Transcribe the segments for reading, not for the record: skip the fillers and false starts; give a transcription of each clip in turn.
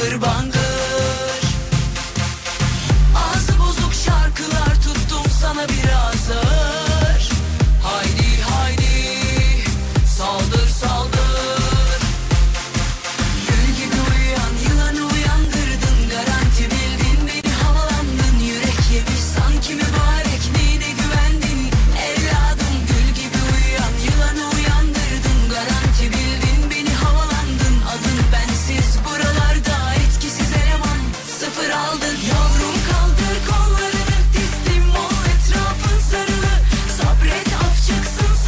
bangır bangır. Ağzı bozuk şarkılar tuttum sana biraz ağır. Haydi haydi saldır saldır. Gül gibi uyuyan yılanı uyandırdın, garanti bildin beni, havalandın, yürek yemiş sanki mübarek, neyine güvendin evladım? Gül gibi uyuyan yılanı uyandırdın, garanti bildin beni, havalandın, adın bensiz buralarda etkisiz eleman, sıfır aldın yavrum. Kaldır kollarını, teslim ol, etrafın sarılı, sabret af çıksın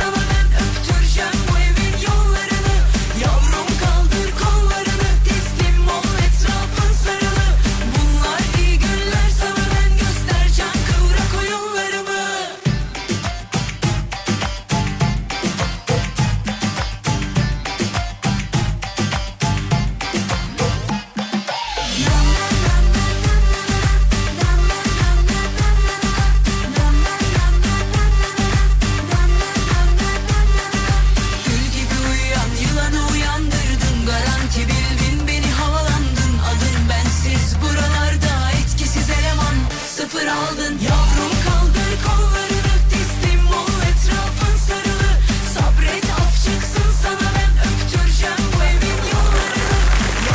sana, ben öptüreceğim bu evin yollarını. Yavrum kaldır kollarını, teslim ol, etrafın sarılı, bunlar iyi günler sana, ben göstereceğim kıvrak oyunlarımı. Gül gibi uyuyan yılanı uyandırdın, garanti bildin beni, havalandın, adın bensiz buralarda etkisiz eleman, sıfır aldın. Yavrum kaldır kollarını, teslim ol, etrafın sarılı, sabret af çıksın sana, ben öptüreceğim bu evin yollarını.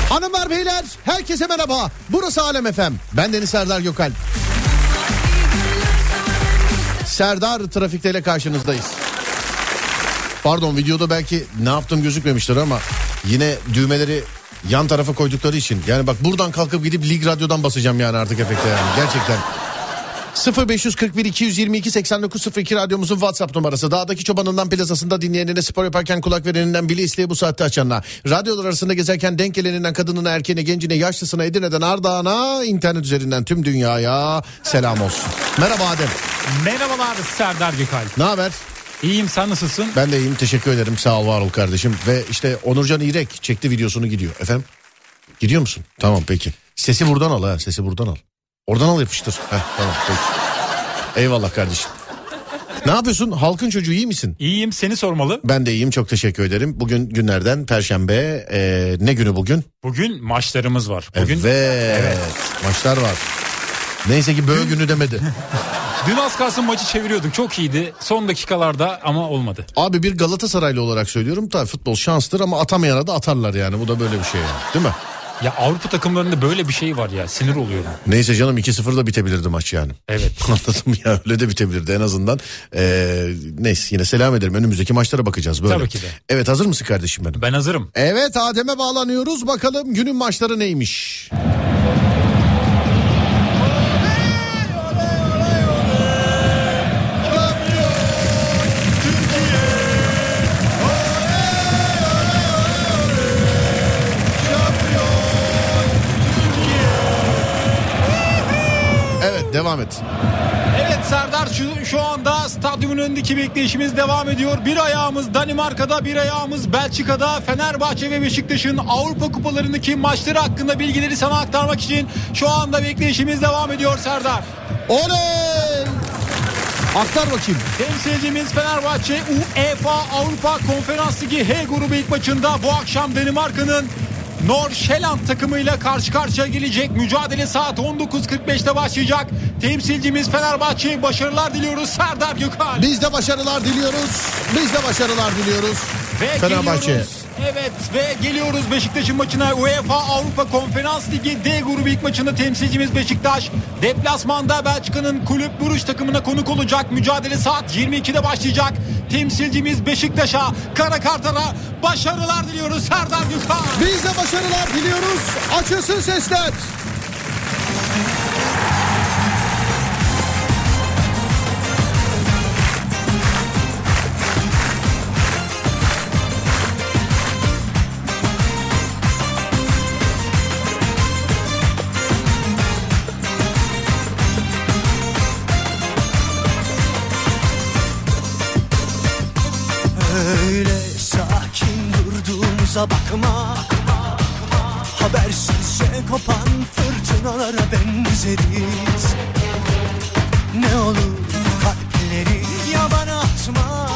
Hanımlar beyler herkese merhaba. Burası Alem FM. Ben Deniz Serdar Gökalp. Serdar Trafikte ile karşınızdayız. Pardon, videoda belki ne yaptım gözükmemiştir ama yine düğmeleri yan tarafa koydukları için. Yani bak, buradan kalkıp gidip Lig Radyo'dan basacağım yani artık efekte yani gerçekten. 0541-222-8902 radyomuzun WhatsApp numarası. Dağdaki çobanından plazasında dinleyenine, spor yaparken kulak vereninden, bile isteye bu saatte açanına, radyolar arasında gezerken denk geleninden, kadınına, erkeğine, gencine, yaşlısına, Edirne'den Ardahan'a, internet üzerinden tüm dünyaya selam olsun. Merhaba Adem. Merhabalar Serdar Gökalp. Ne haber? İyiyim, sen nasılsın? Ben de iyiyim, teşekkür ederim, sağ ol, var ol kardeşim. Ve işte Onurcan İrek çekti videosunu, gidiyor. Efendim? Gidiyor musun? Tamam peki. Sesi buradan al ha, sesi buradan al. Oradan al, yapıştır. Heh, tamam peki. Eyvallah kardeşim. Ne yapıyorsun? Halkın çocuğu, iyi misin? İyiyim, seni sormalı. Ben de iyiyim, çok teşekkür ederim. Bugün günlerden Perşembe. Ne günü bugün? Bugün maçlarımız var. Bugün Evet. Maçlar var. Neyse ki Böğü günü demedi. dün az kalsın maçı çeviriyorduk. Çok iyiydi. Son dakikalarda ama olmadı. Abi bir Galatasaraylı olarak söylüyorum. Tabii futbol şanstır ama atamayana da atarlar yani. Bu da böyle bir şey yani. Değil mi? Ya Avrupa takımlarında böyle bir şey var ya, sinir oluyorum. Neyse canım, 2-0 da bitebilirdi maç yani. Evet. Anladım ya, öyle de bitebilirdi en azından. Neyse, yine selam ederim, önümüzdeki maçlara bakacağız böyle. Tabii ki de. Evet, hazır mısın kardeşim benim? Ben hazırım. Evet, Adem'e bağlanıyoruz, bakalım günün maçları neymiş? Devam et. Evet Serdar, şu anda stadyumun önündeki bekleyişimiz devam ediyor. Bir ayağımız Danimarka'da, bir ayağımız Belçika'da. Fenerbahçe ve Beşiktaş'ın Avrupa kupalarındaki maçları hakkında bilgileri sana aktarmak için şu anda bekleyişimiz devam ediyor Serdar. Oley! Aktar bakayım. Temsilcimiz Fenerbahçe, UEFA Avrupa Konferans Ligi H grubu ilk maçında bu akşam Danimarka'nın Norveçli takımıyla karşı karşıya gelecek. Mücadele saat 19.45'te başlayacak. Temsilcimiz Fenerbahçe'ye başarılar diliyoruz Serdar Gökalp. Biz de başarılar diliyoruz. Biz de başarılar diliyoruz. Ve Fenerbahçe. Evet, ve geliyoruz Beşiktaş'ın maçına. UEFA Avrupa Konferans Ligi D grubu ilk maçında temsilcimiz Beşiktaş deplasmanda Belçika'nın Kulüp Brugge takımına konuk olacak. Mücadele saat 22'de başlayacak. Temsilcimiz Beşiktaş'a, Kara Kartal'a başarılar diliyoruz Serdar Gökalp. Biz de başarılar diliyoruz. Açılsın sesler. Bakma. Habersizce kopan fırtınalara benzeriz. Ne olur kalpleri yabana atma.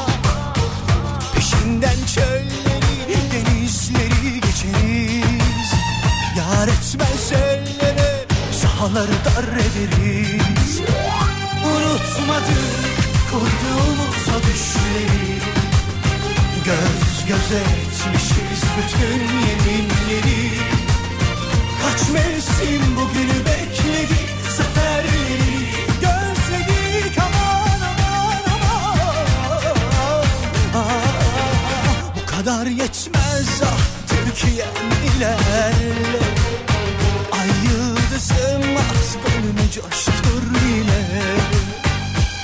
Peşinden çölleri, denizleri geçeriz. Yar et düşmez ellere, sahaları dar ederiz. Unutmadık kurduğumuz o düşleri, göz göze etmişiz bütün yeminleri. Kaç mevsim bugünü bekledik, seferleri gözledik, aman aman aman. Bu kadar yetmez ah Türkiye'm, ilerle. Ay yıldızım az gönlümü coştur yine.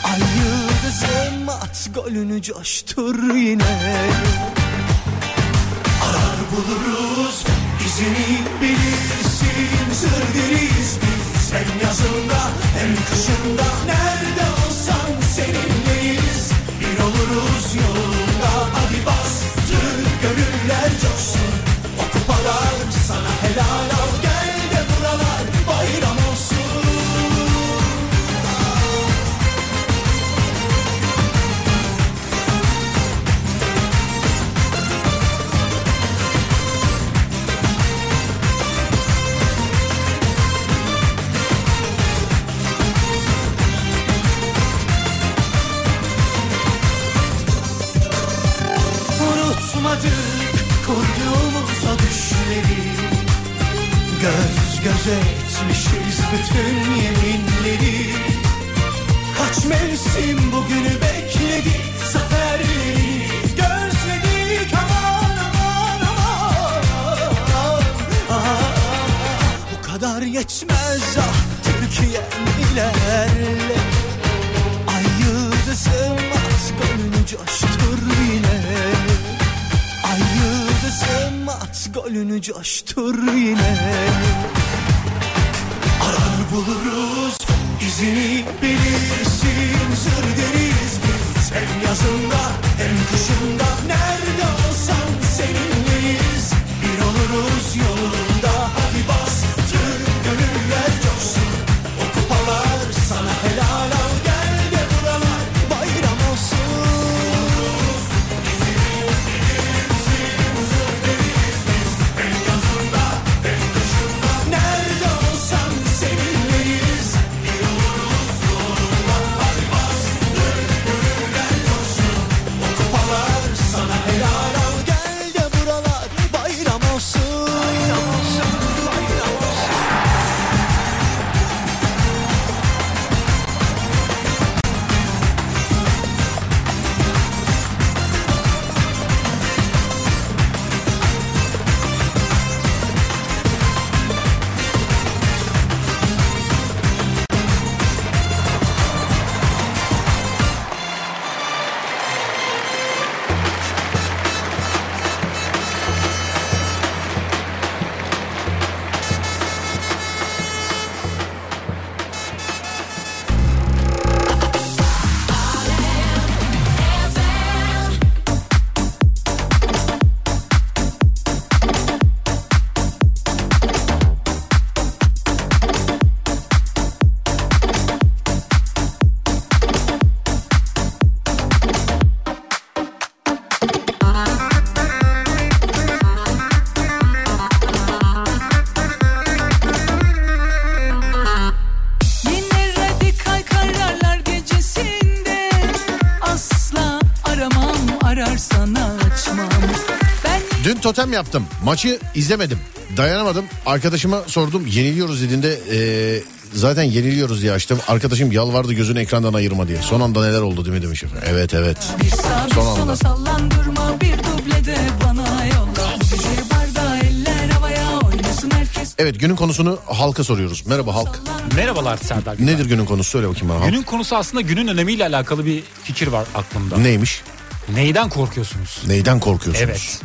Ay yıldızım at golünü coştur yine. Arar buluruz izini bilirsin, sır deliyiz biz. Hem yazında hem kışında nerede olsan seninleyiz. Bir oluruz yolunda, hadi bas Türk gönüller coşsun. O kupalar sana helal al, gel de buralar bayram olsun. Kurduğumuz o düşleri, göz göze etmişiz bütün yeminleri. Kaç mevsim bugünü bekledik, zaferleri gözledik, aman aman aman. Bu kadar yetmez ah Türkiye'm, ilerle. Ay yıldızım az gönlünü coştur yine. Yıldızım at golünü coştur yine. Arar buluruz izini bilirsin, zır deriz biz. Hem yazında hem kışında nerede olsan seninleyiz. Bir oluruz yolunda, hadi bas Türk gönüller coşsun. O kupalar sana helal al, gel de buralar bayram olsun. Totem yaptım. Maçı izlemedim. Dayanamadım. Arkadaşıma sordum. Yeniliyoruz dediğinde zaten yeniliyoruz diye açtım. Arkadaşım yalvardı, gözünü ekrandan ayırma diye. Son anda neler oldu değil mi demişim. Evet evet. Son anda. Evet, günün konusunu halka soruyoruz. Merhaba halk. Merhabalar Serdar Gökalp. Nedir günün konusu? Söyle bakayım bana halk. Günün konusu aslında günün önemiyle alakalı bir fikir var aklımda. Neymiş? Neyden korkuyorsunuz? Neyden korkuyorsunuz? Evet.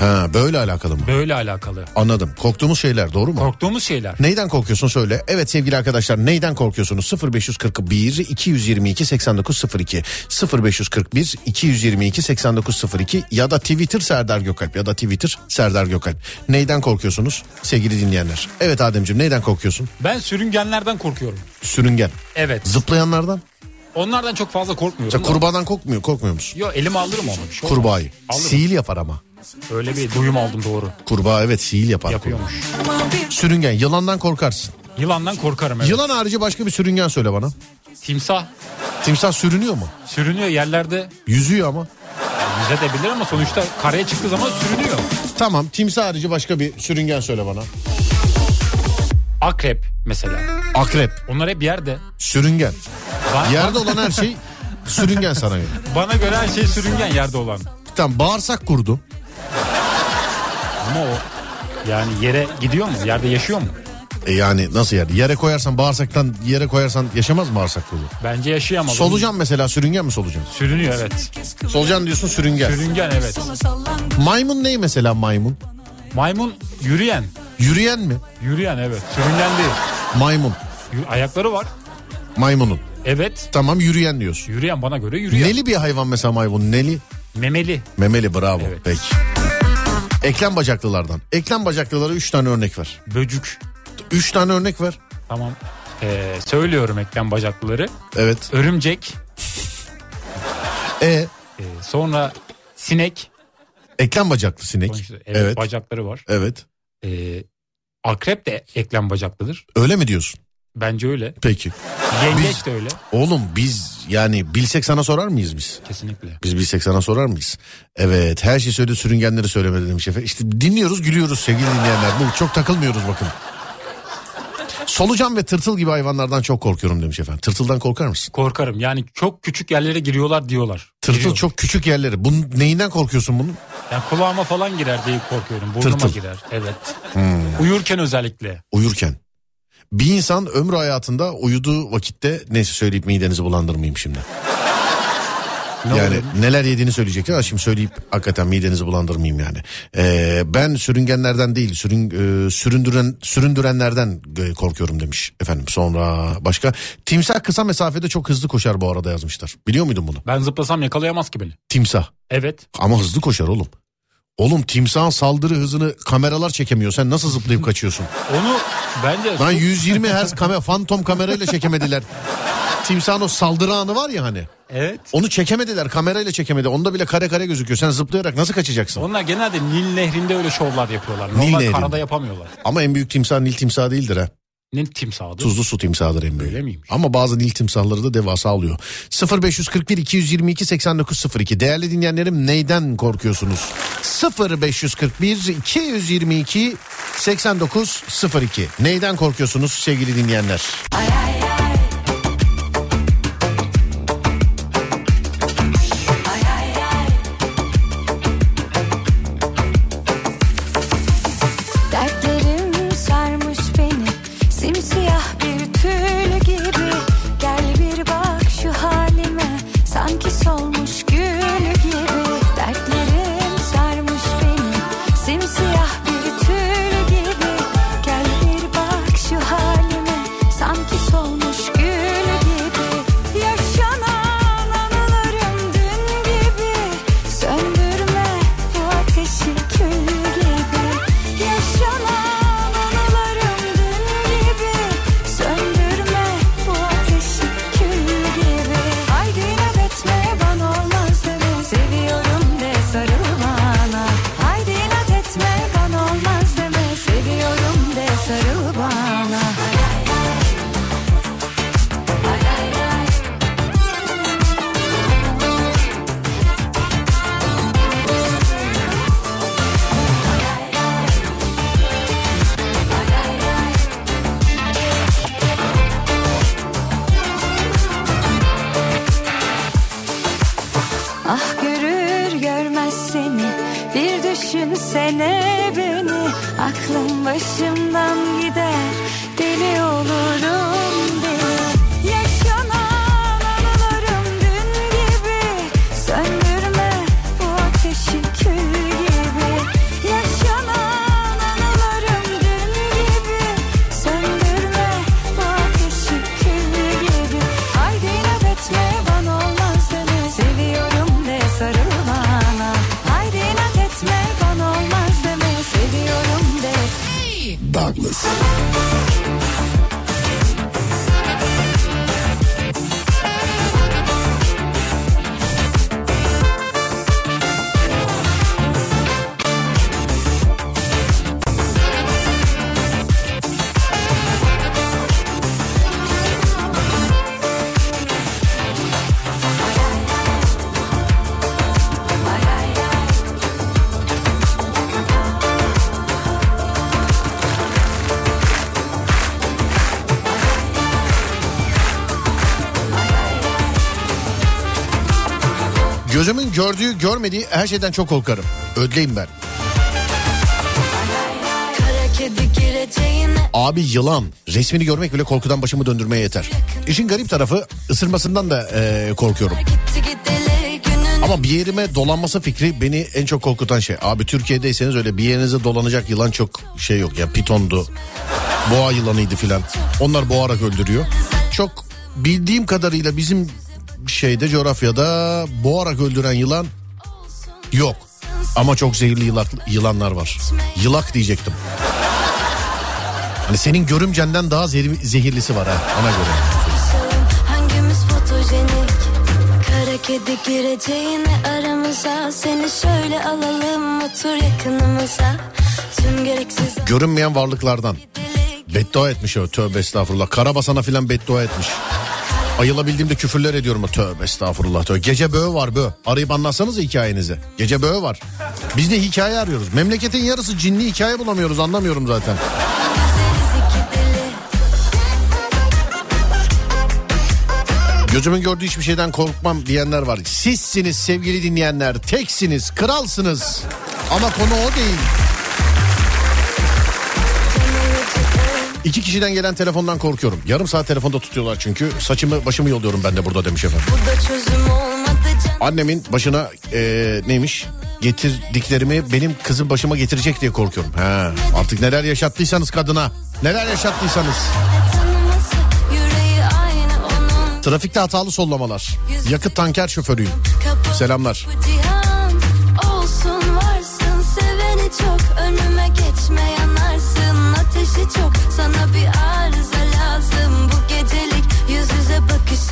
Ha, böyle alakalı mı? Böyle alakalı. Anladım. Korktuğumuz şeyler, doğru mu? Korktuğumuz şeyler. Neyden korkuyorsun söyle. Evet sevgili arkadaşlar, neyden korkuyorsunuz? 0541 222 8902, 0541 222 8902 ya da Twitter Serdar Gökalp, ya da Twitter Serdar Gökalp. Neyden korkuyorsunuz sevgili dinleyenler? Evet Ademciğim, neyden korkuyorsun? Ben sürüngenlerden korkuyorum. Sürüngen? Evet. Zıplayanlardan? Onlardan çok fazla korkmuyorum. Kurbandan korkmuyor musun? Yok, elime alırım onu. Kurbağayı. Sihir yapar ama. Öyle bir duyum aldım, doğru. Kurbağa evet fiil yapar. Yapıyormuş. Sürüngen. Yılandan korkarsın. Yılandan korkarım evet. Yılan harici başka bir sürüngen söyle bana. Timsah. Timsah sürünüyor mu? Sürünüyor yerlerde. Yüzüyor ama. Yüzebilir ama sonuçta karaya çıktığı zaman sürünüyor. Tamam, timsah harici başka bir sürüngen söyle bana. Akrep mesela. Akrep. Onlar hep yerde. Sürüngen. Yerde olan her şey sürüngen sana göre. Bana göre her şey sürüngen yerde olan. Tamam, bağırsak kurdu. Ama o yani yere gidiyor mu? Yerde yaşıyor mu? Yani nasıl yerde? Yere koyarsan bağırsaktan yere koyarsan yaşamaz mı bağırsak kurdu? Bence yaşayamaz. Solucan mesela sürüngen mi solucan? Sürünüyor evet. Solucan diyorsun sürüngen. Sürüngen evet. Maymun ney mesela maymun? Maymun yürüyen. Yürüyen mi? Yürüyen evet. Sürüngen değil. Maymun. Ayakları var. Maymunun. Evet. Tamam yürüyen diyorsun. Yürüyen bana göre yürüyen. Neli bir hayvan mesela maymun neli? Memeli. Memeli bravo. Evet. Peki. Eklem bacaklılardan. Eklem bacaklılara 3 tane örnek ver. Böcük. 3 tane örnek ver. Tamam. Söylüyorum eklem bacaklıları. Evet. Örümcek. Sonra sinek. Eklem bacaklı sinek. Evet. Bacakları var. Evet. Akrep de eklem bacaklıdır. Öyle mi diyorsun? Bence öyle. Peki. Yengeç de öyle. Oğlum biz yani bilsek sana sorar mıyız biz? Kesinlikle. Biz bilsek sana sorar mıyız? Evet her şeyi söyledi sürüngenleri söylemedi demiş efendim. İşte dinliyoruz gülüyoruz sevgili dinleyenler. Bu çok takılmıyoruz bakın. Solucan ve tırtıl gibi hayvanlardan çok korkuyorum demiş efendim. Tırtıldan korkar mısın? Korkarım yani çok küçük yerlere giriyorlar diyorlar. Tırtıl giriyor. Çok küçük yerlere. Bunun neyinden korkuyorsun bunun? Yani kulağıma falan girer diye korkuyorum. Burnuma tırtıl. Girer evet. Hmm. Uyurken özellikle. Uyurken. Bir insan ömrü hayatında uyuduğu vakitte neyse söyleyip midenizi bulandırmayayım şimdi. Yani neler yediğini söyleyecekler. Şimdi söyleyip hakikaten midenizi bulandırmayayım yani. Ben sürüngenlerden değil süründürenlerden korkuyorum demiş efendim. Sonra başka timsah kısa mesafede çok hızlı koşar bu arada yazmışlar. Biliyor muydun bunu? Ben zıplasam yakalayamaz ki beni. Timsah. Evet. Ama hızlı koşar oğlum. Oğlum timsahın saldırı hızını kameralar çekemiyor. Sen nasıl zıplayıp kaçıyorsun? Onu bence... Lan 120 Hz kamera, fantom kamerayla çekemediler. Timsahın o saldırı anı var ya hani. Evet. Onu çekemediler, kamerayla çekemediler. Onda bile kare kare gözüküyor. Sen zıplayarak nasıl kaçacaksın? Onlar genelde Nil nehrinde öyle şovlar yapıyorlar. Onlar karada yapamıyorlar. Ama en büyük timsah Nil timsahı değildir ha. Nil timsahıdır. Tuzlu su timsahıdır en büyük. Öyle miymiş? Ama bazı Nil timsahları da devasa oluyor. 0541-222-8902 değerli dinleyenlerim neyden korkuyorsunuz? 0541-222-8902 neyden korkuyorsunuz sevgili dinleyenler? Ay ay ay. Douglas. Gözümün gördüğü görmediği her şeyden çok korkarım. Ödleyim ben. Abi yılan resmini görmek bile korkudan başımı döndürmeye yeter. İşin garip tarafı ısırmasından da korkuyorum. Ama bir yerime dolanması fikri beni en çok korkutan şey. Abi Türkiye'deyseniz öyle bir yerinize dolanacak yılan çok şey yok ya, pitondu, boğa yılanıydı filan. Onlar boğarak öldürüyor. Çok bildiğim kadarıyla bizim şeyde, coğrafyada boğarak öldüren yılan yok. Ama çok zehirli yılanlar var. Yılak diyecektim. Hani senin görümcenden daha zehirlisi var ha, ona göre. Hangimiz fotojenik? Kara kedi gireceğine aramıza, seni şöyle alalım otur yakınımıza. Tüm gereksiz görünmeyen varlıklardan beddua etmiş o, tövbe estağfurullah. Karabasana filan beddua etmiş. Ayılabildiğimde küfürler ediyorum o, tövbe estağfurullah. Tövbe. Gece Böğü var, Böğü. Arayıp anlatsanıza hikayenizi. Gece Böğü var. Biz de hikaye arıyoruz. Memleketin yarısı cinli, hikaye bulamıyoruz, anlamıyorum zaten. Gözümün gördüğü hiçbir şeyden korkmam diyenler var. Sizsiniz sevgili dinleyenler. Teksiniz, kralsınız. Ama konu o değil. İki kişiden gelen telefondan korkuyorum. Yarım saat telefonda tutuyorlar çünkü. Saçımı başımı yoluyorum ben de burada demiş efendim. Annemin başına neymiş? Getirdiklerimi benim kızım başıma getirecek diye korkuyorum. He, artık neler yaşattıysanız kadına. Neler yaşattıysanız. Trafikte hatalı sollamalar. Yakıt tanker şoförüyüm. Selamlar.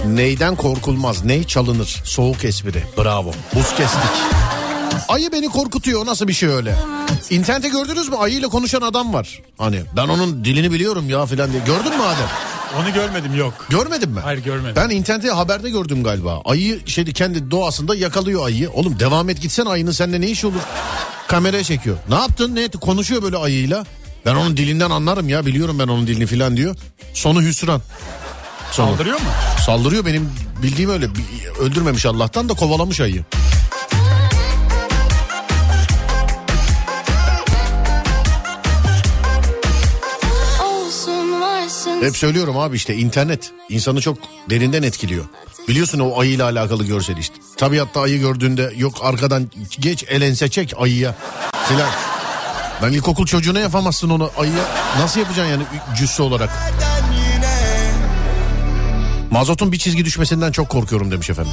Neyden korkulmaz? Ney çalınır? Soğuk espri. Bravo. Buz kestik. Ayı beni korkutuyor. Nasıl bir şey öyle? İnternette gördünüz mü? Ayıyla konuşan adam var. Hani ben onun dilini biliyorum ya filan diye. Gördün mü Adem? Onu görmedim, yok. Görmedin mi? Hayır, görmedim. Ben internette haberde gördüm galiba. Ayı kendi doğasında yakalıyor ayıyı. Oğlum devam et gitsen, ayının seninle ne işi olur? Kameraya çekiyor. Ne yaptın? Ne etti? Konuşuyor böyle ayıyla. Ben onun dilinden anlarım ya, biliyorum ben onun dilini filan diyor. Sonu hüsran. Sonu. Saldırıyor mu? Saldırıyor, benim bildiğim öyle. Öldürmemiş Allah'tan da, kovalamış ayıyı. Hep söylüyorum abi, işte internet insanı çok derinden etkiliyor. Biliyorsun o ayıyla alakalı görseli işte. Tabiatta ayı gördüğünde yok arkadan geç, elense çek ayıya filan. Ben ilkokul çocuğuna yapamazsın onu, ayıya nasıl yapacaksın yani cüssü olarak. Mazotun bir çizgi düşmesinden çok korkuyorum demiş efendim.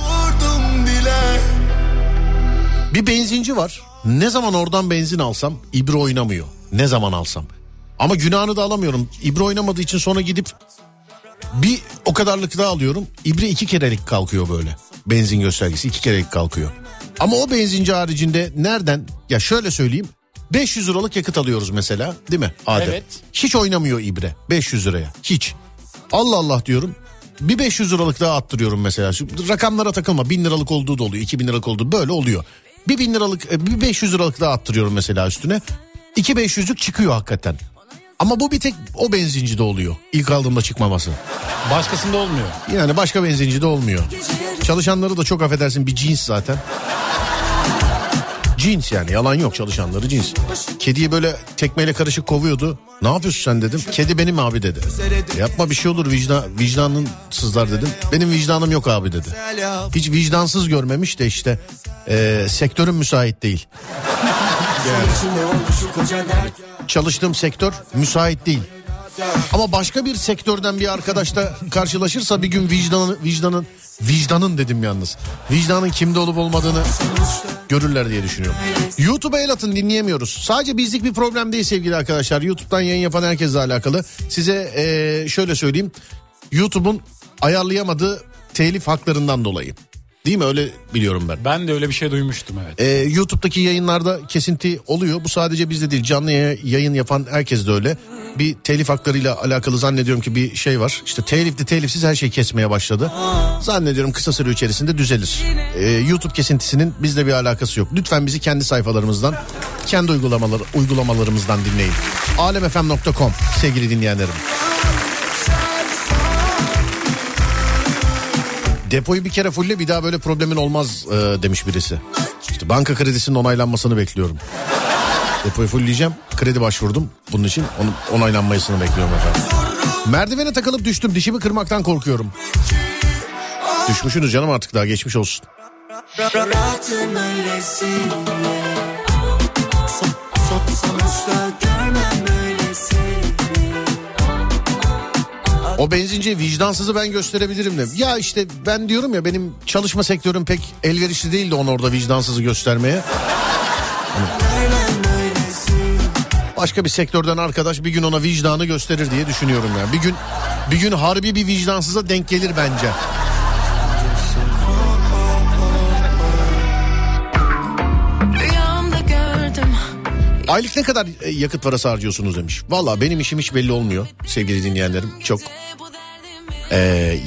Bir benzinci var. Ne zaman oradan benzin alsam ibre oynamıyor. Ne zaman alsam. Ama günahını da alamıyorum. İbre oynamadığı için sonra gidip bir o kadarlık daha alıyorum. İbre 2 kerelik kalkıyor böyle. Benzin göstergesi 2 kerelik kalkıyor. Ama o benzinci haricinde nereden? Ya şöyle söyleyeyim. 500 liralık yakıt alıyoruz mesela, değil mi Adem? Evet. Hiç oynamıyor ibre 500 liraya. Hiç. Allah Allah diyorum. Bir 500 liralık daha attırıyorum mesela. Şimdi rakamlara takılma. 1000 liralık olduğu da oluyor. 2000 liralık olduğu böyle oluyor. Bir 1000 liralık, bir 500 liralık daha attırıyorum mesela üstüne. 2500'lük çıkıyor hakikaten. Ama bu bir tek o benzincide oluyor. İlk aldığımda çıkmaması. Başkasında olmuyor. Yani başka benzincide olmuyor. Çalışanları da çok affedersin bir cins zaten. Cins yani, yalan yok, çalışanları cins. Kediyi böyle tekmeyle karışık kovuyordu. Ne yapıyorsun sen dedim. Kedi benim abi dedi. Yapma, bir şey olur, vicdanın sızlar dedim. Benim vicdanım yok abi dedi. Hiç vicdansız görmemiş de işte sektörün müsait değil. Yani. Çalıştığım sektör müsait değil. Ama başka bir sektörden bir arkadaşla karşılaşırsa bir gün vicdanın dedim yalnız. Vicdanın kimde olup olmadığını görürler diye düşünüyorum. YouTube'a el atın, dinleyemiyoruz. Sadece bizlik bir problem değil sevgili arkadaşlar. YouTube'dan yayın yapan herkesle alakalı. Size şöyle söyleyeyim. YouTube'un ayarlayamadığı telif haklarından dolayı. Değil mi? Öyle biliyorum ben. Ben de öyle bir şey duymuştum, evet. YouTube'daki yayınlarda kesinti oluyor. Bu sadece bizde değil. Canlı yayın yapan herkes de öyle. Bir telif haklarıyla alakalı zannediyorum ki bir şey var. İşte telifli telifsiz her şey kesmeye başladı. Zannediyorum kısa süre içerisinde düzelir. YouTube kesintisinin bizle bir alakası yok. Lütfen bizi kendi sayfalarımızdan, kendi uygulamalarımızdan dinleyin. AlemFM.com sevgili dinleyenlerim. depoyu bir kere fulle, bir daha böyle problemin olmaz demiş birisi. İşte banka kredisinin onaylanmasını bekliyorum. Depoyu fulleyeceğim. Kredi başvurdum bunun için. Onun onaylanmasını bekliyorum efendim. Merdivene takılıp düştüm. Dişimi kırmaktan korkuyorum. Düşmüşsünüz canım, artık daha geçmiş olsun. O benzinci vicdansızı ben gösterebilirim de. Ya işte ben diyorum ya, benim çalışma sektörüm pek elverişli değil de onu orada vicdansızı göstermeye. Başka bir sektörden arkadaş bir gün ona vicdanı gösterir diye düşünüyorum ya. Bir gün harbi bir vicdansıza denk gelir bence. Aylık ne kadar yakıt parası harcıyorsunuz demiş. Valla benim işim hiç belli olmuyor sevgili dinleyenlerim, çok.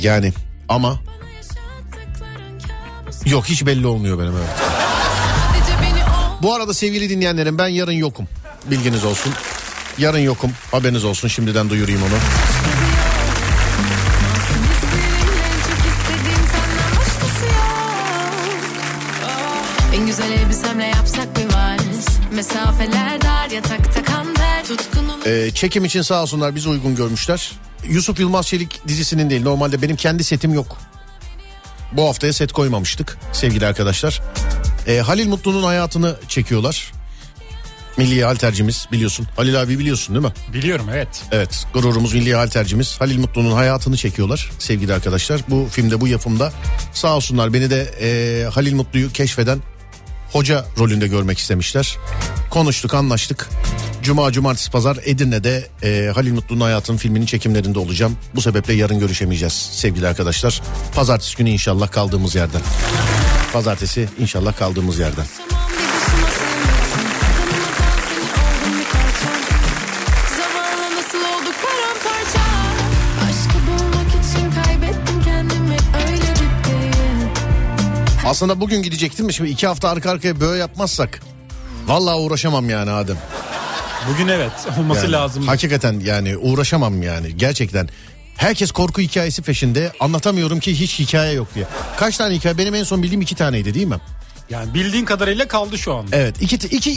Yani ama yok, hiç belli olmuyor benim, evet. Bu arada sevgili dinleyenlerim, ben yarın yokum. Bilginiz olsun. Yarın yokum, haberiniz olsun, şimdiden duyurayım onu. Çekim için sağ olsunlar, bizi uygun görmüşler. Yusuf Yılmaz Çelik dizisinin değil, normalde benim kendi setim yok. Bu haftaya set koymamıştık sevgili arkadaşlar. Halil Mutlu'nun hayatını çekiyorlar. Milli haltercimiz, biliyorsun. Halil abi biliyorsun değil mi? Biliyorum, evet. Evet, gururumuz, milli haltercimiz Halil Mutlu'nun hayatını çekiyorlar sevgili arkadaşlar. Bu filmde, bu yapımda sağ olsunlar beni de Halil Mutlu'yu keşfeden hoca rolünde görmek istemişler. Konuştuk, anlaştık. Cuma, cumartesi, pazar Edirne'de Halil Mutlu'nun hayatının filminin çekimlerinde olacağım. Bu sebeple yarın görüşemeyeceğiz sevgili arkadaşlar. Pazartesi günü inşallah kaldığımız yerden. Pazartesi inşallah kaldığımız yerden. Aslında bugün gidecektim de şimdi 2 hafta arka arkaya böyle yapmazsak vallahi uğraşamam yani Adem. Bugün evet, olması yani lazım. Hakikaten yani uğraşamam yani, gerçekten. Herkes korku hikayesi peşinde, anlatamıyorum ki hiç hikaye yok diye. Kaç tane hikaye, benim en son bildiğim 2 taneydi değil mi? Yani bildiğin kadarıyla kaldı şu an. Evet,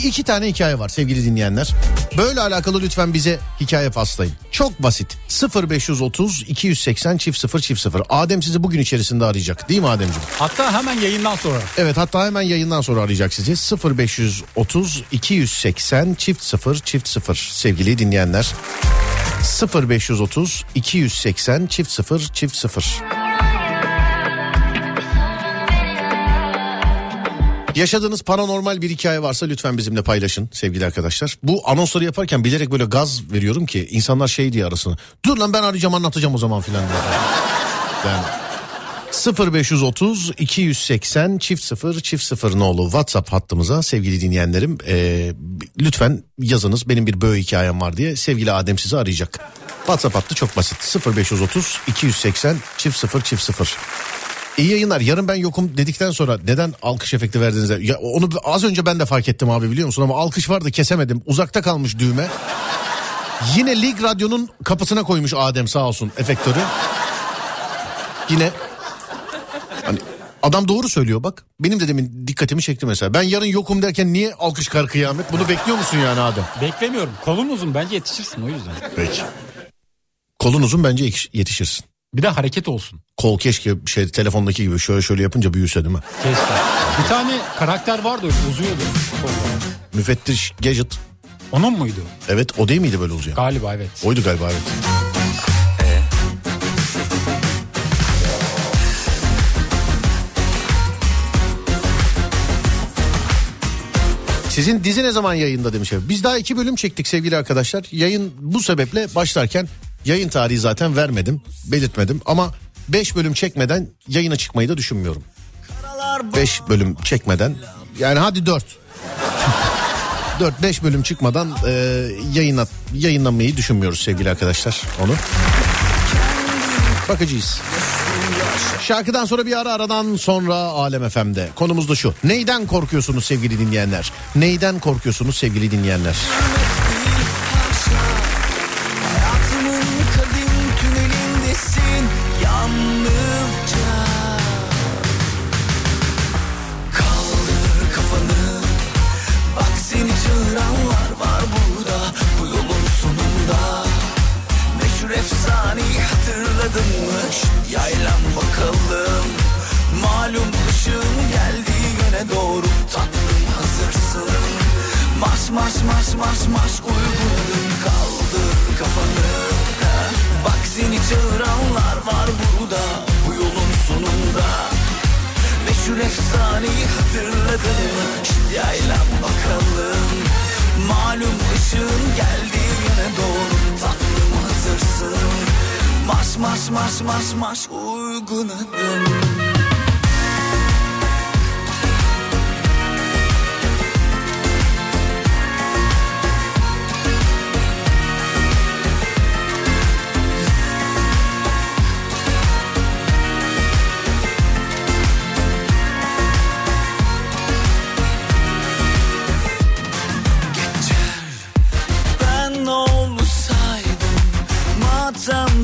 iki tane hikaye var sevgili dinleyenler. Böyle alakalı lütfen bize hikaye paslayın. Çok basit. 0530 280 0000. Adem sizi bugün içerisinde arayacak değil mi Ademciğim? Hatta hemen yayından sonra. Evet, hatta hemen yayından sonra arayacak sizi. 0530 280 0000 sevgili dinleyenler. 0530 280 0000. Yaşadığınız paranormal bir hikaye varsa lütfen bizimle paylaşın sevgili arkadaşlar. Bu anonsları yaparken bilerek böyle gaz veriyorum ki insanlar şey diye arasın. Dur lan, ben arayacağım, anlatacağım o zaman filan diye. Yani 0530 280 0000 nolu WhatsApp hattımıza sevgili dinleyenlerim lütfen yazınız, benim bir böğü hikayem var diye, sevgili Adem sizi arayacak. WhatsApp hattı çok basit, 0530 280 0000. İyi yayınlar. Yarın ben yokum dedikten sonra neden alkış efekti verdiniz? Ya onu az önce ben de fark ettim abi, biliyor musun? Ama alkış vardı, kesemedim. Uzakta kalmış düğme. Yine Lig Radyo'nun kapısına koymuş Adem sağ olsun efektörü. Yine hani adam doğru söylüyor bak. Benim de demin dikkatimi çekti mesela. Ben yarın yokum derken niye alkış kar kıyamet? Bunu bekliyor musun yani Adem? Beklemiyorum. Kolun uzun, bence yetişirsin o yüzden. Peki. Kolun uzun, bence yetişirsin. Bir de hareket olsun. Kol keşke şey, telefondaki gibi şöyle şöyle yapınca büyüse değil mi? Keşke. Bir tane karakter vardı öyle, uzuyordu. Müfettiş Gadget. Onun muydu? Evet, o değil miydi böyle uzayan? Galiba evet. Oydu galiba evet. Sizin dizi ne zaman yayında demiş efendim. Biz daha 2 bölüm çektik sevgili arkadaşlar. Yayın bu sebeple başlarken... Yayın tarihi zaten vermedim, belirtmedim ama 5 bölüm çekmeden yayına çıkmayı da düşünmüyorum. 5 bölüm çekmeden, yani hadi 4. 4-5 bölüm çıkmadan yayınlamayı düşünmüyoruz sevgili arkadaşlar onu. Bakacağız. Şarkıdan sonra bir ara, aradan sonra Alem FM'de. Konumuz da şu. Neyden korkuyorsunuz sevgili dinleyenler? Neyden korkuyorsunuz sevgili dinleyenler? Yalnızca oynadınmış, yaylan bakalım. Malum ışığın geldiği yöne doğru tatlım hazırsın. Mars mars mars mars mars uyguladın, kaldır kafanı. Bak seni çağıranlar var burada, bu yolun sonunda. Meşhur efsaneyi hatırladın mı, yaylan bakalım. Malum ışığın geldiği yöne doğru tatlım hazırsın. Mars mars mars mars mars uyguladın.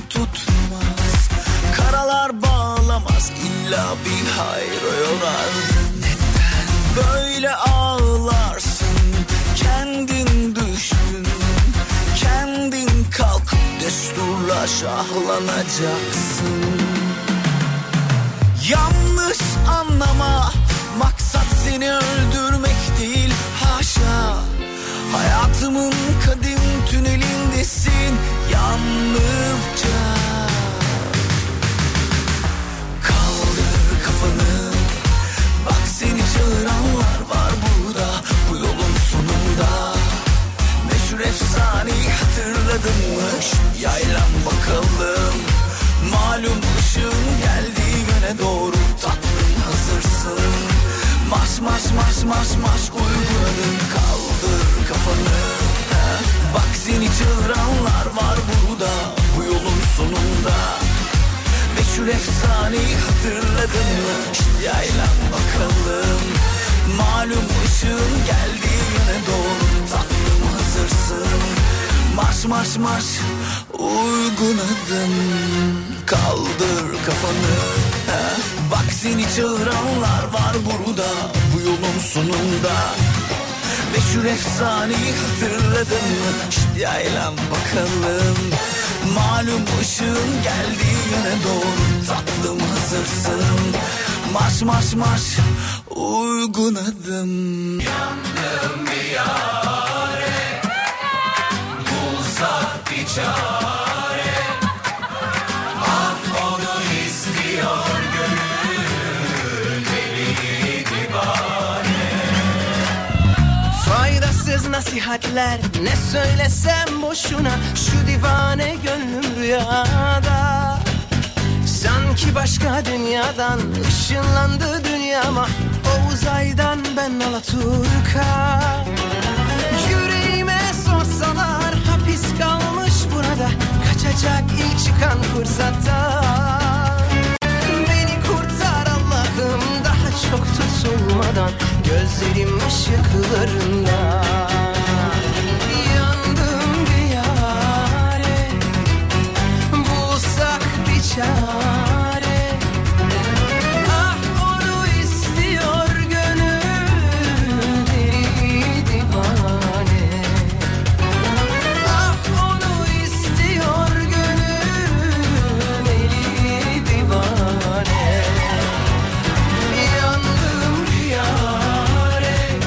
Tutmaz, karalar bağlamaz, illa bir hayra yorar. Neden böyle ağlarsın? Kendin düştün, kendin kalkıp desturla şahlanacaksın. Yanlış anlama, maksat seni öldürmek değil, haşa. Hayatımın kadim tünelindesin yalnızca. Kaldır kafanı, bak seni çağıranlar var burada, bu yolun sonunda. Meşhur efsaneyi hatırladın mı, yaylan bakalım. Malum ışığın geldiği yöne doğru tatlım hazırsın. Mars mars mars mars mars uyguladın, kaldır kafanı. Bak seni çağıranlar var burada, bu yolun sonunda. Meşhur efsaneyi hatırladın mı, yaylan bakalım. Malum ışığın geldiği yöne doğru tatlım hazırsın. Mars mars mars uyguladın, kaldır kafanı. Bak seni çağıranlar var burada, bu yolun sonunda. Meşhur efsaneyi hatırladın mı? Şşt yaylan bakalım. Malum ışığın geldiği yöne doğru tatlım hazırsın. Marş marş marş uygun adım. Yandım bir yâre, bulsak bir çare. Ah onu istiyor gönül, deli divan. Nasihatler ne söylesem boşuna, şu divane gönlüm rüyada. Sanki başka dünyadan ışınlandı dünyama, o uzaydan ben Alaturka. Yüreğime sorsalar hapis kalmış burada, kaçacak ilk çıkan fırsatta. Beni kurtar Allah'ım daha çok tutulmadan, gözlerim ışıklarında. Yandım bir yâre, bulsak bir çare. Ah onu istiyor gönül, deli divane. Ah onu istiyor gönül, deli divane. Yandım bir yâre,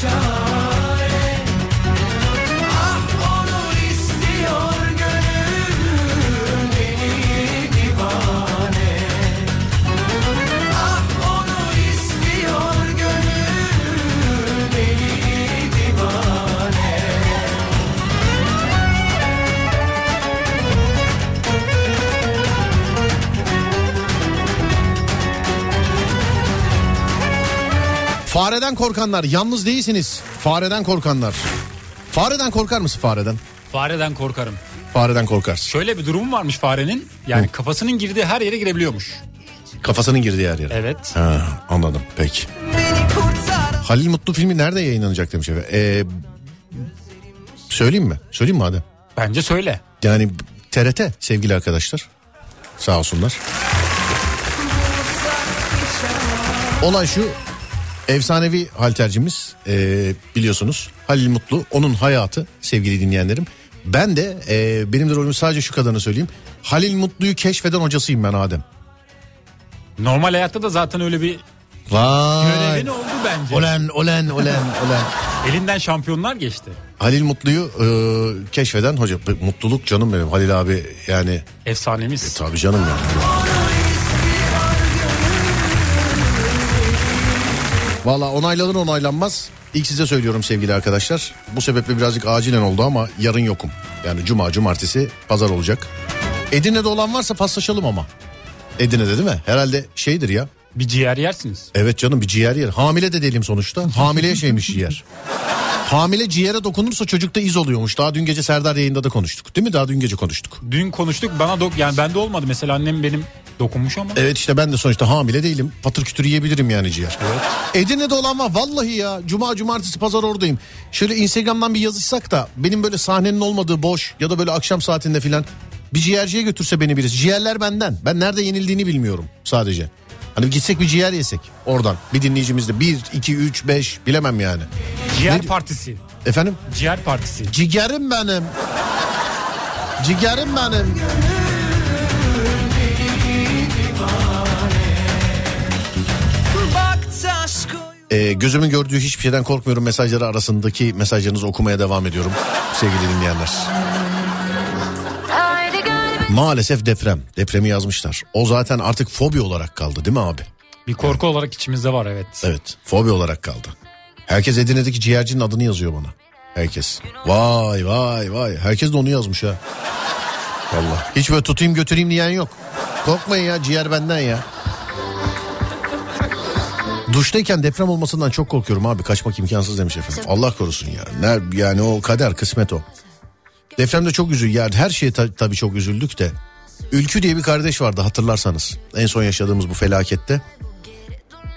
çare. Ah onu istiyor gönül, deli divane. Ah onu istiyor gönül, deli divane. Fareden korkanlar yalnız değilsiniz. Fareden korkanlar. Fareden korkar mısın fareden? Fareden korkarım. Fareden korkarsın. Şöyle bir durumu varmış farenin. Yani kafasının girdiği her yere girebiliyormuş. Kafasının girdiği her yere. Evet. Ha, anladım peki. Halil Mutlu filmi nerede yayınlanacak demiş efendim. Söyleyeyim mi? Söyleyeyim mi madem? Bence söyle. Yani TRT sevgili arkadaşlar. Sağ olsunlar. Olay şu. Efsanevi haltercimiz biliyorsunuz Halil Mutlu, onun hayatı sevgili dinleyenlerim Ben de benim de rolüm sadece şu kadarını söyleyeyim. Halil Mutlu'yu keşfeden hocasıyım ben Adem. Normal hayatta da zaten öyle bir görevini oldu bence. Olen. Elinden şampiyonlar geçti. Halil Mutlu'yu keşfeden hoca. Mutluluk canım benim. Halil abi yani. Efsanemiz. Tabii canım benim. Valla onaylanır onaylanmaz. İlk size söylüyorum sevgili arkadaşlar. Bu sebeple birazcık acilen oldu ama yarın yokum. Yani cuma, cumartesi, pazar olacak. Edirne'de olan varsa paslaşalım ama. Edirne'de değil mi? Herhalde şeydir ya. Bir ciğer yersiniz. Evet canım, bir ciğer yer. Hamile de değilim sonuçta. Hamileye şeymiş ciğer. Hamile ciğere dokunursa çocukta iz oluyormuş. Daha dün gece Serdar yayında da konuştuk. Değil mi? Daha dün gece konuştuk. Dün konuştuk. Bana yani bende olmadı. Mesela annem benim dokunmuş ama. Evet işte ben de sonuçta hamile değilim. Patır kütür yiyebilirim yani ciğer. Evet. Edirne'de olan var. Vallahi ya. Cuma, cumartesi, pazar oradayım. Şöyle Instagram'dan bir yazışsak da benim böyle sahnenin olmadığı boş ya da böyle akşam saatinde filan bir ciğerciye götürse beni birisi. Ciğerler benden. Ben nerede yenildiğini bilmiyorum sadece. Hani gitsek bir ciğer yesek oradan. Bir dinleyicimizle 1, 2, 3, 5 bilemem yani. Ciğer partisi. Efendim? Ciğer partisi. Ciğerim benim. Ciğerim benim. Gözümün gördüğü hiçbir şeyden korkmuyorum mesajları arasındaki mesajlarınızı okumaya devam ediyorum sevgili dinleyenler. Maalesef depremi yazmışlar. O zaten artık fobi olarak kaldı değil mi abi? Bir korku olarak içimizde var, evet. Evet, fobi olarak kaldı. Herkes Edirne'deki ciğercinin adını yazıyor bana. Herkes. Vay. Herkes de onu yazmış ha. Vallahi. Hiç böyle tutayım götüreyim diyen yok. Korkmayın ya, ciğer benden ya. Duştayken deprem olmasından çok korkuyorum abi. Kaçmak imkansız demiş efendim. Allah korusun ya. Yani o kader, kısmet o. Depremde çok üzüldük. Yani her şeye tabii çok üzüldük de. Ülkü diye bir kardeş vardı hatırlarsanız. En son yaşadığımız bu felakette.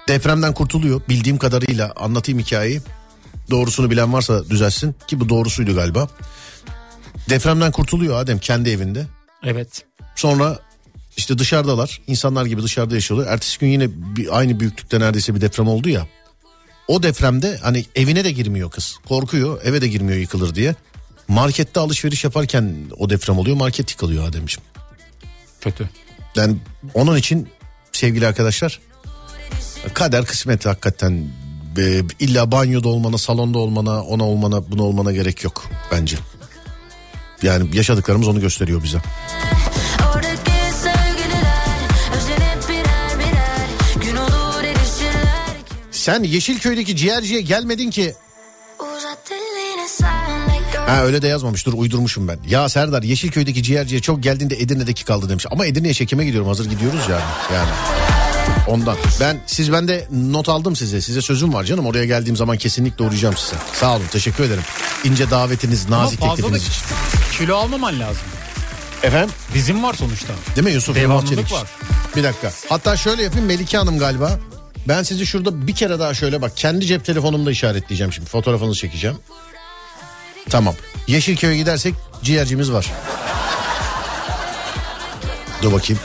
Depremden kurtuluyor bildiğim kadarıyla, anlatayım hikayeyi. Doğrusunu bilen varsa düzelsin ki bu doğrusuydu galiba. Depremden kurtuluyor Adem kendi evinde. Evet. Sonra işte dışarıdalar. İnsanlar gibi dışarıda yaşıyorlar. Ertesi gün yine aynı büyüklükte neredeyse bir deprem oldu ya. O depremde hani evine de girmiyor kız. Korkuyor, eve de girmiyor yıkılır diye. Markette alışveriş yaparken o deprem oluyor. Market yıkılıyor Ademciğim. Kötü. Yani onun için sevgili arkadaşlar, kader kısmet hakikaten. İlla banyoda olmana, salonda olmana, ona olmana, buna olmana gerek yok bence. Yani yaşadıklarımız onu gösteriyor bize. Sen Yeşilköy'deki ciğerciye gelmedin ki. Ha öyle de yazmamış, dur uydurmuşum ben. Ya Serdar, Yeşilköy'deki ciğerciye çok geldiğinde Edirne'deki kaldı demiş. Ama Edirne'ye çekime gidiyorum, hazır gidiyoruz yani. Ondan. Ben de not aldım size. Size sözüm var canım, oraya geldiğim zaman kesinlikle uğrayacağım size. Sağ olun, teşekkür ederim. İnce davetiniz, nazik teklifiniz için. Kilo almaman lazım. Efendim? Bizim var sonuçta. Değil mi Yusuf? Devamlılık var. Bir dakika. Hatta şöyle yapayım Melike Hanım galiba. Ben sizi şurada bir kere daha şöyle bak. Kendi cep telefonumda işaretleyeceğim şimdi. Fotoğrafınızı çekeceğim. Tamam. Yeşilköy'e gidersek ciğercimiz var. Dur bakayım.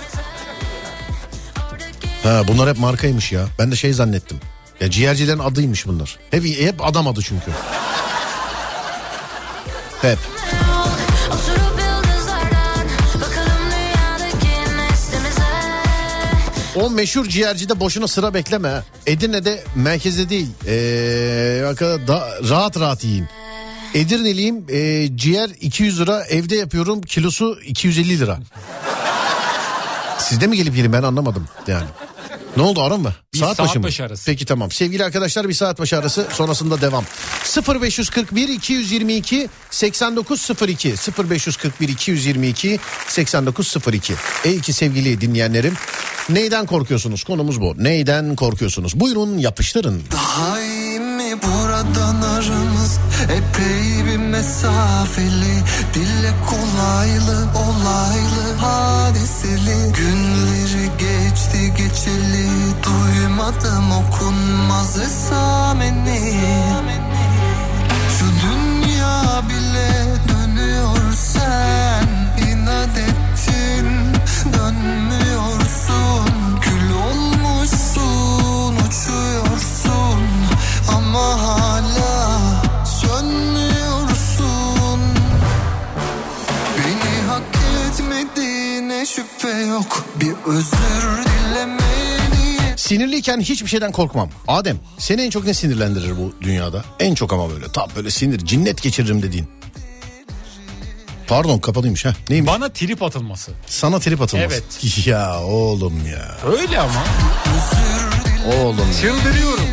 Ha, bunlar hep markaymış ya. Ben de şey zannettim. Ya ciğercilerin adıymış bunlar. Hep adam adı çünkü. Hep. O meşhur ciğercide boşuna sıra bekleme. Edirne'de merkezde değil. Rahat yiyin. Edirneliyim, ciğer 200 lira, evde yapıyorum, kilosu 250 lira. Siz de mi gelip gelin, ben anlamadım yani. Ne oldu, ara mı? Saat başı arası. Peki tamam. Sevgili arkadaşlar, bir saat başı arası sonrasında devam. 0541-222-8902 0541-222-8902. Ey ki sevgili dinleyenlerim, neyden korkuyorsunuz? Konumuz bu. Neyden korkuyorsunuz? Buyurun yapıştırın. Daha iyi mi buradan aramız? Epey bir mesafeli, dille kolaylı hadiseli. Günleri geçti geçeli, duymadım okunmaz esameni. Şu dünya bile dönüyor, sen inat ettin dönmüyorsun. Kül olmuşsun, uçuyorsun ama hala sönmüyorsun. ne şüphe yok, bir özür dilemeye. Sinirliyken hiçbir şeyden korkmam. Adem, seni en çok ne sinirlendirir bu dünyada? En çok ama böyle tam böyle sinir cinnet geçiririm dediğin. Pardon, kapalıymış ha. Neymiş? Bana trip atılması. Sana trip atılması. Evet. Ya oğlum ya. Öyle ama. Oğlum. Çıldırıyorum.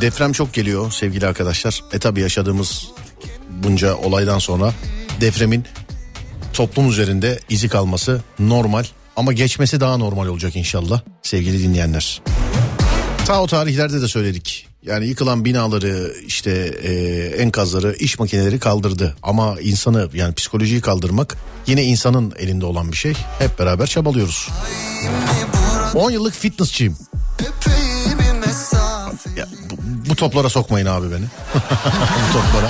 Deprem çok geliyor sevgili arkadaşlar. Tabii yaşadığımız bunca olaydan sonra depremin toplum üzerinde izi kalması normal. Ama geçmesi daha normal olacak inşallah sevgili dinleyenler. Ta o tarihlerde de söyledik. Yani yıkılan binaları, işte enkazları, iş makineleri kaldırdı. Ama insanı, yani psikolojiyi kaldırmak yine insanın elinde olan bir şey. Hep beraber çabalıyoruz. 10 yıllık fitnessçiyim. Ya, bu toplara sokmayın abi beni. Bu toplara.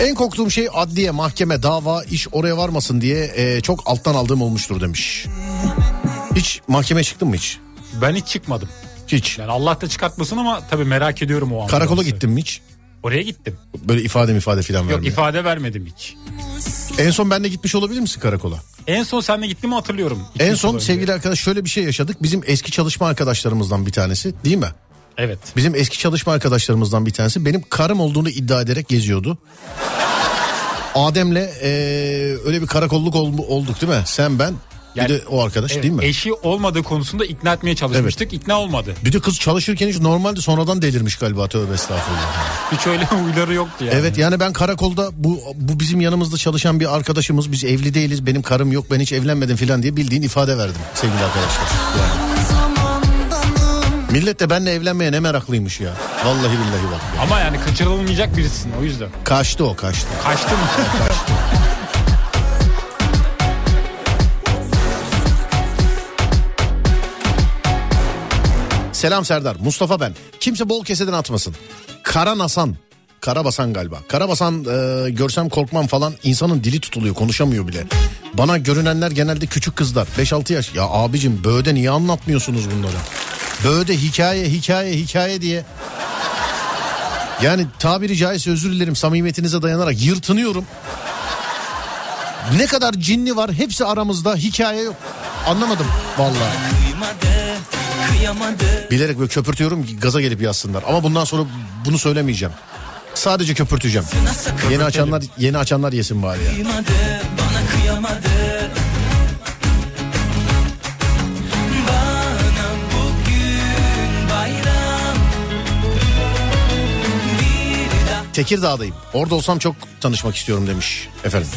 En korktuğum şey adliye, mahkeme, dava, iş oraya varmasın diye çok alttan aldığım olmuştur demiş. Hiç mahkemeye çıktın mı hiç? Ben hiç çıkmadım. Hiç. Yani Allah da çıkartmasın ama tabii merak ediyorum o an. Karakola gittin mi hiç? Oraya gittim. Böyle ifade filan vermiyor. Yok, ifade vermedim hiç. En son benle gitmiş olabilir misin karakola? En son seninle gittiğimi hatırlıyorum. En son sevgili arkadaş şöyle bir şey yaşadık. Bizim eski çalışma arkadaşlarımızdan bir tanesi, değil mi? Evet. Bizim eski çalışma arkadaşlarımızdan bir tanesi benim karım olduğunu iddia ederek geziyordu. Adem'le öyle bir karakolluk olduk değil mi? Sen, ben. Yani, bir de o arkadaş, evet, değil mi? Eşi olmadığı konusunda ikna etmeye çalışmıştık. Evet. İkna olmadı. Bir de kız çalışırken hiç normaldi, sonradan delirmiş galiba, tövbe estağfurullah. Hiç öyle huyları yoktu yani. Evet, yani ben karakolda bu bizim yanımızda çalışan bir arkadaşımız, biz evli değiliz, benim karım yok, ben hiç evlenmedim filan diye bildiğin ifade verdim sevgili arkadaşlar. Yani. Millet de benimle evlenmeye ne meraklıymış ya. Vallahi billahi bak. Ya. Ama yani kaçırılmayacak birisin, o yüzden. Kaçtı. Kaçtı mı? Kaçtı. Selam Serdar, Mustafa ben. Kimse bol keseden atmasın. Karabasan galiba. Karabasan görsem korkmam falan, insanın dili tutuluyor, konuşamıyor bile. Bana görünenler genelde küçük kızlar, 5-6 yaş. Ya abicim, Böğü'de niye anlatmıyorsunuz bunları? Böğü'de hikaye diye. Yani tabiri caizse, özür dilerim, samimiyetinize dayanarak yırtınıyorum. Ne kadar cinli var, hepsi aramızda, hikaye yok. Anlamadım vallahi. Bilerek böyle köpürtüyorum ki gaza gelip yazsınlar. Ama bundan sonra bunu söylemeyeceğim. Sadece köpürteceğim. Yeni açanlar yesin bari ya. Tekirdağ'dayım. Orada olsam çok tanışmak istiyorum demiş efendim.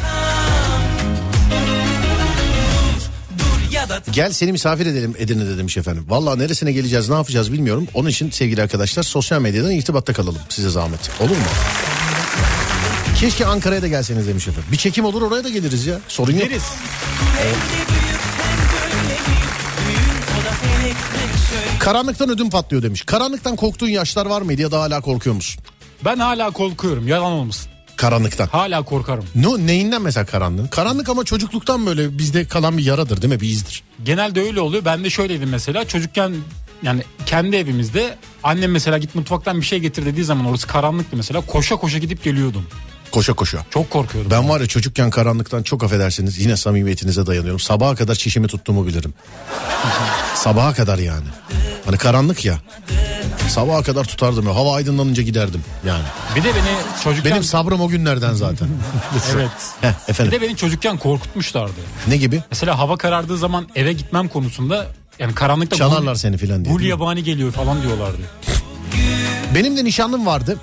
Gel seni misafir edelim Edirne'de demiş efendim. Valla neresine geleceğiz, ne yapacağız bilmiyorum. Onun için sevgili arkadaşlar, sosyal medyadan irtibatta kalalım, size zahmet. Olur mu? Keşke Ankara'ya da gelseniz demiş efendim. Bir çekim olur, oraya da geliriz ya. Sorun yok. Geliriz. Evet. Karanlıktan ödüm patlıyor demiş. Karanlıktan korktuğun yaşlar var mıydı ya da hala korkuyor musun? Ben hala korkuyorum, yalan olmasın. Karanlıktan. Hala korkarım. Neyinden mesela karanlığın? Karanlık ama çocukluktan böyle bizde kalan bir yaradır değil mi? Bir izdir. Genelde öyle oluyor. Ben de şöyleydim mesela. Çocukken yani kendi evimizde annem mesela git mutfaktan bir şey getir dediği zaman orası karanlıktı mesela. Koşa koşa gidip geliyordum. Koşa koşa. Çok korkuyordum. Ben var ya çocukken karanlıktan, çok affedersiniz, yine samimiyetinize dayanıyorum, sabaha kadar çişimi tuttuğumu bilirim. Sabaha kadar yani. Hani karanlık ya. Sabaha kadar tutardım ya. Hava aydınlanınca giderdim yani. Bir de beni çocukken... Benim sabrım o günlerden zaten. Evet. Heh, efendim. Bir de beni çocukken korkutmuşlardı. Ne gibi? Mesela hava karardığı zaman eve gitmem konusunda... Yani karanlıkta... Çalarlar seni filan diye. Bul yabani geliyor falan diyorlardı. Benim de nişanlım vardı.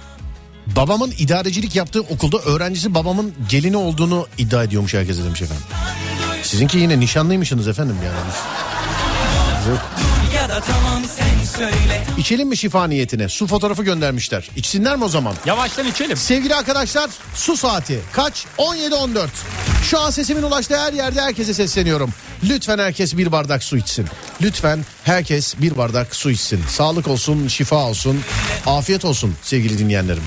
Babamın idarecilik yaptığı okulda öğrencisi babamın gelini olduğunu iddia ediyormuş herkese demiş efendim. Sizinki yine nişanlıymışsınız efendim yani. Yok. Tamam, İçelim mi şifa niyetine? Su fotoğrafı göndermişler. İçsinler mi o zaman? Yavaştan içelim. Sevgili arkadaşlar, su saati kaç? 17:14. Şu an sesimin ulaştığı her yerde herkese sesleniyorum. Lütfen herkes bir bardak su içsin. Lütfen herkes bir bardak su içsin. Sağlık olsun, şifa olsun, afiyet olsun sevgili dinleyenlerim.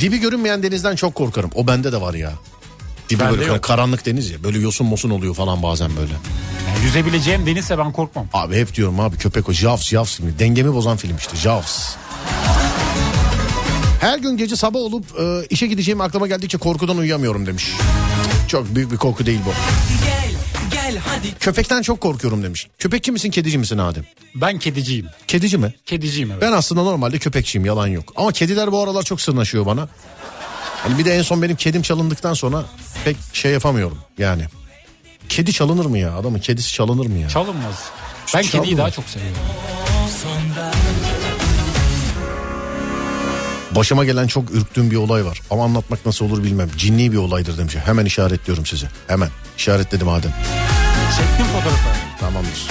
Dibi görünmeyen denizden çok korkarım. O bende de var ya. Dibi ben böyle de karanlık deniz ya. Böyle yosun mosun oluyor falan bazen böyle. Yüzebileceğim denizse ben korkmam. Abi hep diyorum abi, köpek o. Javs filmi. Dengemi bozan film işte. Javs. Her gün gece sabah olup işe gideceğim aklıma geldikçe korkudan uyuyamıyorum demiş. Çok büyük bir korku değil bu. Hadi. Köpekten çok korkuyorum demiş. Köpekçi misin, kedici misin Adem? Ben kediciyim. Kedici mi? Kediciyim, evet. Ben aslında normalde köpekçiyim, yalan yok. Ama kediler bu aralar çok sırnaşıyor bana. Yani bir de en son benim kedim çalındıktan sonra pek şey yapamıyorum yani. Kedi çalınır mı ya? Adamın kedisi çalınır mı ya? Çalınmaz. Ben kediyi daha çok seviyorum. Başıma gelen çok ürktüğüm bir olay var. Ama anlatmak nasıl olur bilmem. Cinli bir olaydır demiş. Hemen işaretliyorum size. Hemen. İşaretledim Adem. Çektim fotoğrafı. Tamamdır.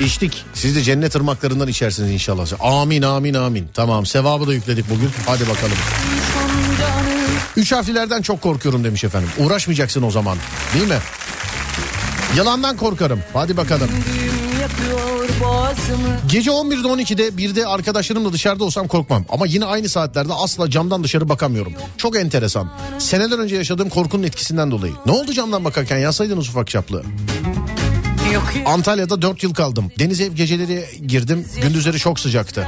İçtik. Siz de cennet ırmaklarından içersiniz inşallah. Amin amin amin. Tamam, sevabı da yükledik bugün. Hadi bakalım. 3 harflilerden çok korkuyorum demiş efendim. Uğraşmayacaksın o zaman, değil mi? Yalandan korkarım. Hadi bakalım. Gece 11'de 12'de bir de arkadaşlarımla dışarıda olsam korkmam. Ama yine aynı saatlerde asla camdan dışarı bakamıyorum. Çok enteresan. Seneler önce yaşadığım korkunun etkisinden dolayı. Ne oldu camdan bakarken, yasaydınız ufak çaplı. Antalya'da 4 yıl kaldım. Denize hep geceleri girdim. Gündüzleri çok sıcaktı.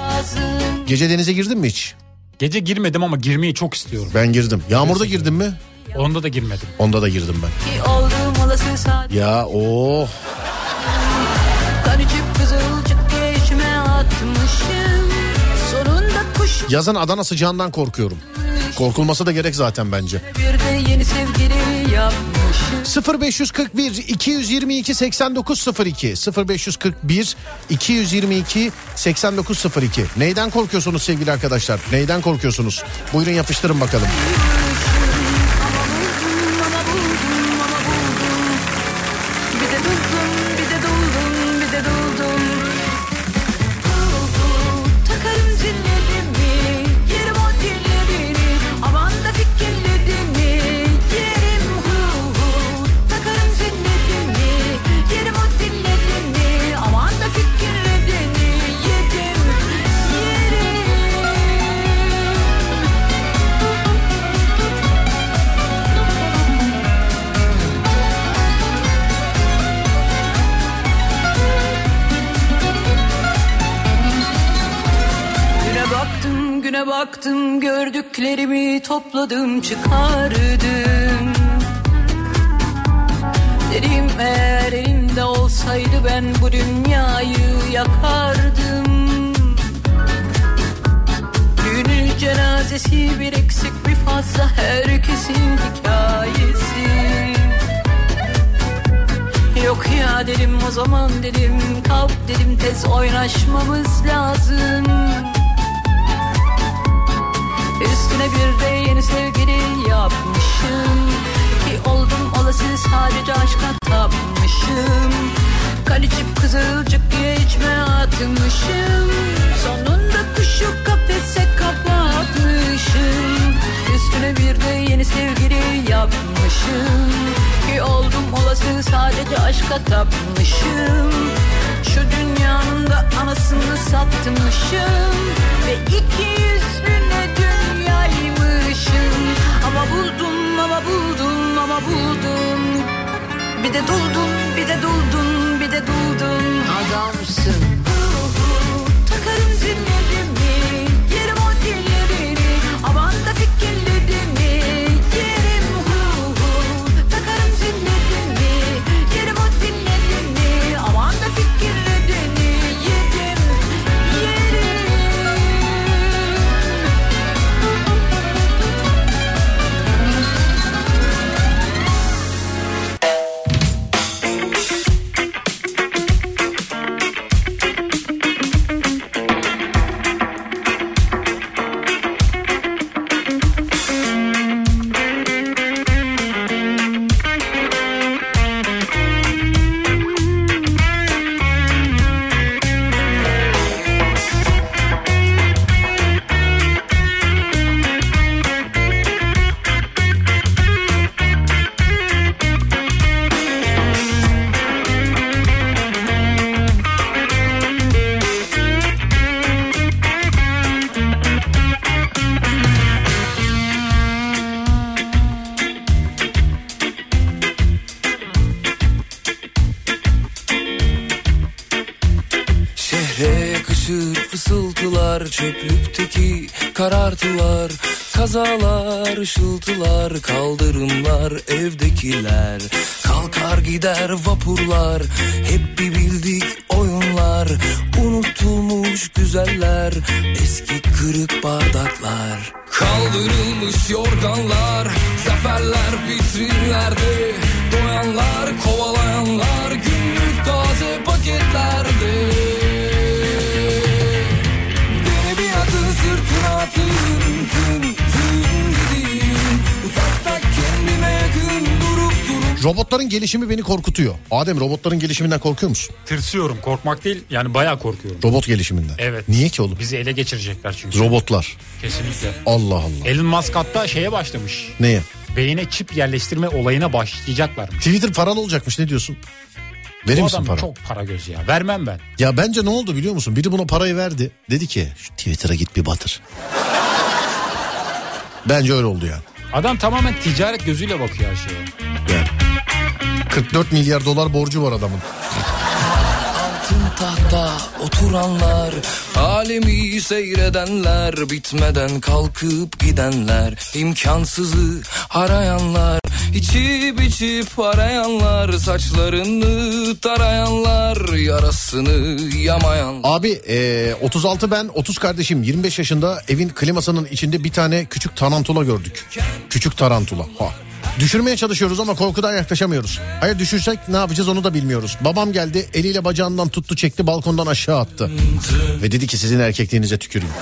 Gece denize girdin mi hiç? Gece girmedim ama girmeyi çok istiyorum. Ben girdim. Yağmurda girdin mi? Onda da girmedim. Onda da girdim ben. Ya oh. Yazın Adana sıcağından korkuyorum. Korkulması da gerek zaten bence. 0541 222 8902 0541 222 8902. Neyden korkuyorsunuz sevgili arkadaşlar? Neyden korkuyorsunuz? Buyurun yapıştırın bakalım. Baktım gördüklerimi topladım çıkardım. Dedim eğer elimde olsaydı ben bu dünyayı yakardım. Günün cenazesi bir eksik bir fazla herkesin hikayesi. Yok ya dedim o zaman dedim kalk dedim tez oynaşmamız lazım. Üstüne bir de yeni sevgili yapmışım ki oldum olası sadece aşka tapmışım. Kan içip kızılcık diye içme atmışım. Sonunda kuşu kafese kapatmışım. Üstüne bir de yeni sevgili yapmışım ki oldum olası sadece aşka tapmışım. Şu dünyanın da anasını satmışım ve 200 lira ama buldum, ama buldum, ama buldum. Bir de doldum, bir de doldum, bir de doldum. Adamsın. Takarım zillerimi, yerim o dillerini, aman da fikirlerimi, yerim takarım zillerimi, yerim o dillerini, aman da fikirlerimi, yerim, yerim. Ötür fısıltılar, çöplükteki karartılar, kazalar, ışıltılar, kaldırımlar, evdekiler. Kalkar gider vapurlar, hep bir bildik oyunlar, unutulmuş güzeller, eski kırık bardaklar. Kaldırılmış yorganlar, zaferler vitrinlerde, doyanlar, kovalayanlar, günlük taze paketlerde. Beni bir atın sırtına atın, tın tın gidin, uzakta kendime yakın durup durup. Robotların gelişimi beni korkutuyor. Adem, robotların gelişiminden korkuyor musun? Tırsıyorum, korkmak değil yani, bayağı korkuyorum. Robot gelişiminden? Evet. Niye ki oğlum? Bizi ele geçirecekler çünkü. Robotlar. Kesinlikle. Allah Allah. Elon Musk hatta şeye başlamış. Neye? Beyine çip yerleştirme olayına başlayacaklar. Twitter paralı olacakmış, ne diyorsun? Verir misin para? Çok para göz ya. Vermem ben. Ya bence ne oldu biliyor musun? Biri buna parayı verdi. Dedi ki şu Twitter'a git bir batır. Bence öyle oldu yani. Adam tamamen ticaret gözüyle bakıyor her şeye. Yani. 44 milyar dolar borcu var adamın. Tahta oturanlar, alemi seyredenler, bitmeden kalkıp gidenler, imkansızı arayanlar, içip içip arayanlar, saçlarını tarayanlar, yarasını yamayan. Abi 36 ben, 30 kardeşim, 25 yaşında, evin klimasının içinde bir tane küçük tarantula gördük. Küçük tarantula. Ha. Düşürmeye çalışıyoruz ama korkudan yaklaşamıyoruz. Hayır, düşürsek ne yapacağız onu da bilmiyoruz. Babam geldi, eliyle bacağından tuttu, çekti, balkondan aşağı attı. Ve dedi ki sizin erkekliğinize tüküreyim.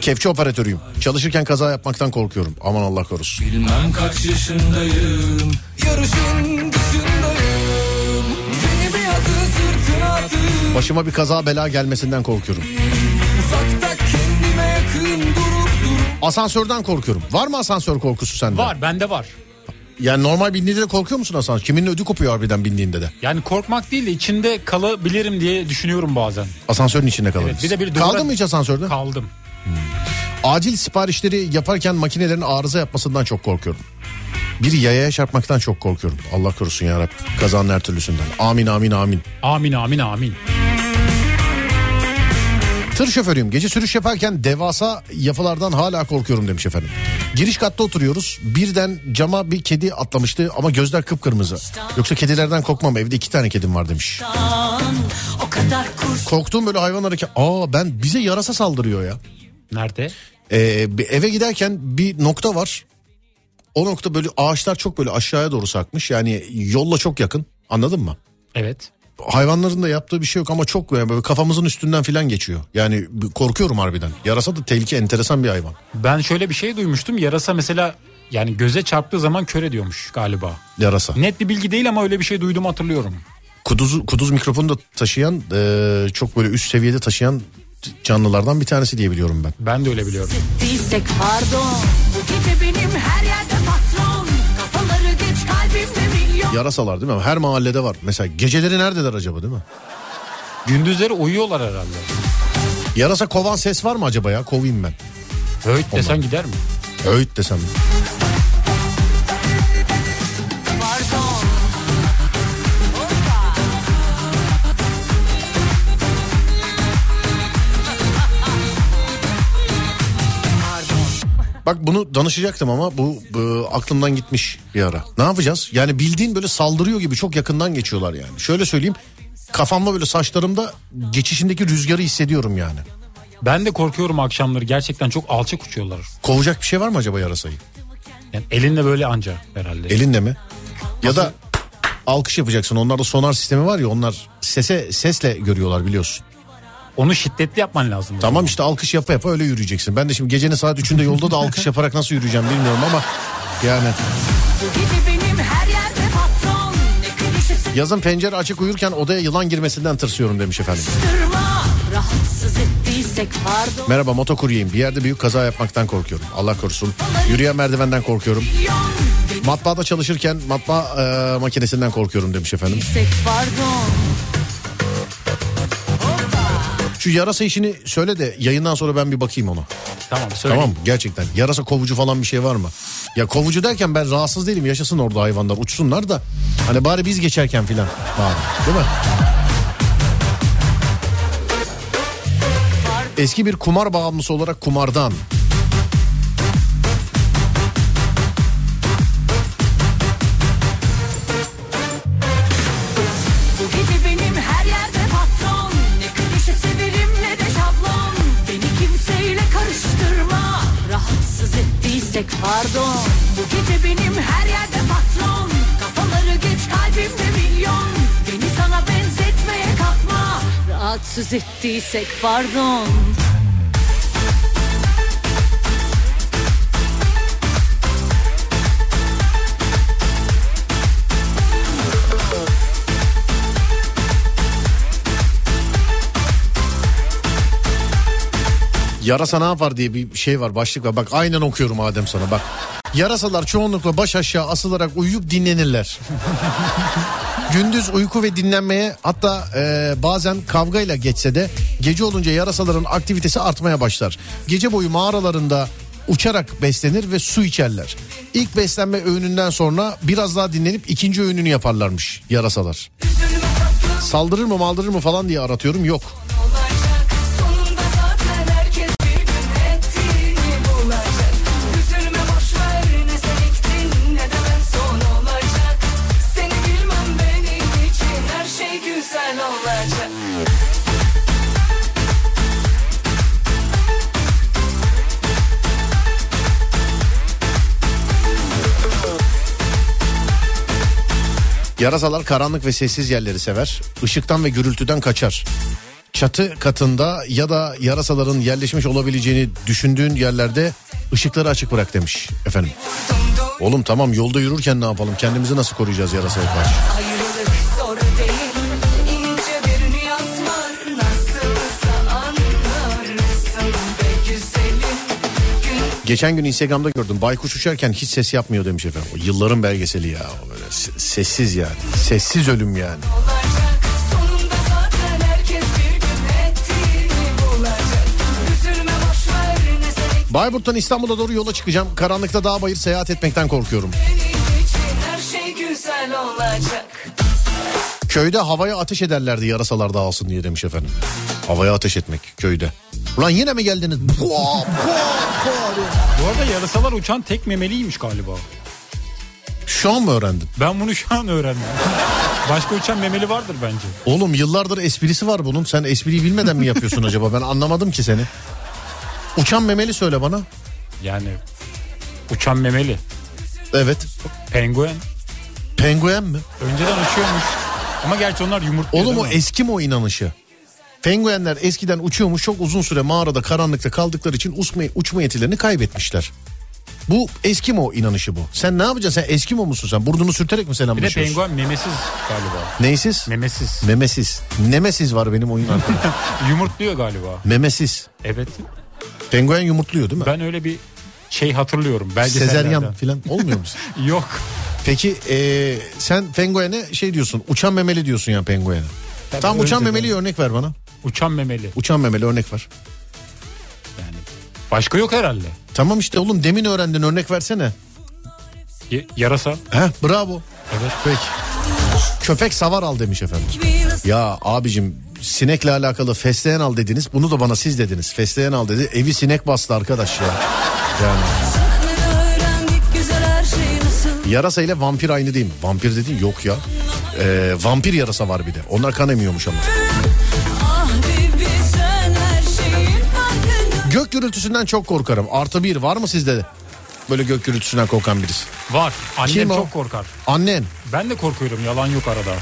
Kepçe operatörüyüm. Çalışırken kaza yapmaktan korkuyorum. Aman Allah korusun. Bilmem kaç yaşındayım. Yarışın dışındayım. Beni bir atın sırtına atın. Başıma bir kaza bela gelmesinden korkuyorum. Asansörden korkuyorum. Var mı asansör korkusu sende? Var, bende var. Yani normal bindiğinde de korkuyor musun asansör? Kiminin ödü kopuyor harbiden bindiğinde de. Yani korkmak değil de içinde kalabilirim diye düşünüyorum bazen. Asansörün içinde kalabiliriz. Evet, bir kaldın mı hiç asansörde? Kaldım. Acil siparişleri yaparken makinelerin arıza yapmasından çok korkuyorum. Bir yayaya çarpmaktan çok korkuyorum. Allah korusun ya Rabbi. Kazanın her türlüsünden. Amin amin amin. Amin amin amin. Tır şoförüyüm. Gece sürüş yaparken devasa yapılardan hala korkuyorum demiş efendim. Giriş katta oturuyoruz. Birden cama bir kedi atlamıştı ama gözler kıpkırmızı. Yoksa kedilerden korkmam. Evde 2 tane kedim var demiş. Korktuğum böyle hayvanlara ki... ben bize yarasa saldırıyor ya. Nerede? Eve giderken bir nokta var. O nokta böyle ağaçlar çok böyle aşağıya doğru sarkmış. Yani yolla çok yakın. Anladın mı? Evet. Hayvanların da yaptığı bir şey yok ama çok böyle kafamızın üstünden filan geçiyor. Yani korkuyorum harbiden. Yarasa da tehlike, enteresan bir hayvan. Ben şöyle bir şey duymuştum. Yarasa mesela yani göze çarptığı zaman kör ediyormuş galiba. Yarasa. Net bir bilgi değil ama öyle bir şey duydum, hatırlıyorum. Kuduz mikrofonu da taşıyan, çok böyle üst seviyede taşıyan canlılardan bir tanesi diye biliyorum ben. Ben de öyle biliyorum. Değilsek pardon. Bu gece benim her yerde patron. Kafaları geç, kalbimde bir. Yarasalar değil mi? Her mahallede var. Mesela geceleri neredeler acaba, değil mi? Gündüzleri uyuyorlar herhalde. Yarasa kovan ses var mı acaba ya? Kovayım ben. Öğüt ondan desen gider mi? Öğüt desem. Bak bunu danışacaktım ama bu aklımdan gitmiş bir ara. Ne yapacağız? Yani bildiğin böyle saldırıyor gibi çok yakından geçiyorlar yani. Şöyle söyleyeyim, kafamda böyle saçlarımda geçişindeki rüzgarı hissediyorum yani. Ben de korkuyorum akşamları, gerçekten çok alçak uçuyorlar. Kovacak bir şey var mı acaba yarasayı? Yani elinle böyle anca herhalde. Elinle mi? Ya da alkış yapacaksın. Onlarda sonar sistemi var ya, onlar sesle görüyorlar biliyorsun. Onu şiddetli yapman lazım. Tamam işte, alkış yapa öyle yürüyeceksin. Ben de şimdi gecenin saat 3'ünde yolda da alkış yaparak nasıl yürüyeceğim bilmiyorum ama yani. Yazın pencere açık uyurken odaya yılan girmesinden tırsıyorum demiş efendim. Merhaba, motokuryeyim. Bir yerde büyük kaza yapmaktan korkuyorum. Allah korusun. Yürüyen merdivenden korkuyorum. Matbaada çalışırken matbaa makinesinden korkuyorum demiş efendim. Şu yarasa işini söyle de yayından sonra ben bir bakayım ona. Tamam, söyle. Tamam, gerçekten yarasa kovucu falan bir şey var mı? Ya kovucu derken ben rahatsız değilim, yaşasın orada hayvanlar, uçsunlar da hani bari biz geçerken filan, değil mi? Eski bir kumar bağımlısı olarak kumardan, pardon, bu gece benim her yerde patron, kafaları geç kalbimde milyon, beni sana benzetmeye kalkma, rahatsız ettiysek pardon. Yarasa ne yapar diye bir şey var, başlık var. Bak aynen okuyorum Adem sana bak. Yarasalar çoğunlukla baş aşağı asılarak uyuyup dinlenirler. Gündüz uyku ve dinlenmeye, hatta bazen kavgayla geçse de gece olunca yarasaların aktivitesi artmaya başlar. Gece boyu mağaralarında uçarak beslenir ve su içerler. İlk beslenme öğününden sonra biraz daha dinlenip ikinci öğününü yaparlarmış yarasalar. Saldırır mı maldırır mı falan diye aratıyorum, yok. Yarasalar karanlık ve sessiz yerleri sever. Işıktan ve gürültüden kaçar. Çatı katında ya da yarasaların yerleşmiş olabileceğini düşündüğün yerlerde ışıkları açık bırak demiş efendim. Oğlum tamam, yolda yürürken ne yapalım? Kendimizi nasıl koruyacağız yarasaya karşı? Geçen gün Instagram'da gördüm. Baykuş uçarken hiç ses yapmıyor demiş efendim. O yılların belgeseli ya. Böyle sessiz yani. Sessiz ölüm yani. Bayburt'tan İstanbul'a doğru yola çıkacağım. Karanlıkta dağ bayır seyahat etmekten korkuyorum. Köyde havaya ateş ederlerdi yarasalar dağılsın diye demiş efendim. Havaya ateş etmek köyde. Ulan yine mi geldiniz? Bu arada yarasalar uçan tek memeliymiş galiba. Şu an mı öğrendin? Ben bunu şu an öğrendim. Başka uçan memeli vardır bence. Oğlum yıllardır esprisi var bunun. Sen espriyi bilmeden mi yapıyorsun acaba? Ben anlamadım ki seni. Uçan memeli söyle bana. Yani uçan memeli. Evet. Penguen. Penguen mi? Önceden uçuyormuş. Ama gerçi onlar yumurtluyor. Oğlum o eski mi o inanışı? Penguenler eskiden uçuyormuş, çok uzun süre mağarada karanlıkta kaldıkları için uçma yetilerini kaybetmişler. Bu Eskimo inanışı bu. Sen ne yapacaksın? Sen Eskimo musun sen? Burnunu sürterek mi selamlaşıyorsun? Bir de penguen memesiz galiba. Neysiz? Memesiz. Memesiz. Nemesiz var benim oyun arkadaşım. Yumurtluyor galiba. Memesiz. Evet. Penguen yumurtluyor değil mi? Ben öyle bir şey hatırlıyorum. Sezeryan falan olmuyor musun? Yok. Peki sen penguene şey diyorsun, uçan memeli diyorsun ya penguene. Tam uçan memeli örnek ver bana. Uçan memeli. Uçan memeli örnek ver. Yani başka yok herhalde. Tamam işte oğlum, demin öğrendin, örnek versene. Yarasa. He, bravo. Evet peki. Köpek savar al demiş efendim. Ya abicim, sinekle alakalı fesleğen al dediniz. Bunu da bana siz dediniz. Fesleğen al dedi. Evi sinek bastı arkadaş ya. Yani. Yarasa ile vampir aynı değil mi? Vampir dedin yok ya. Vampir yarasa var bir de. Onlar kan emiyormuş ama. Gök gürültüsünden çok korkarım. Artı bir var mı sizde de? Böyle gök gürültüsünden korkan birisi. Var. Annem kim çok o? Korkar. Annen. Ben de korkuyorum. Yalan yok arada.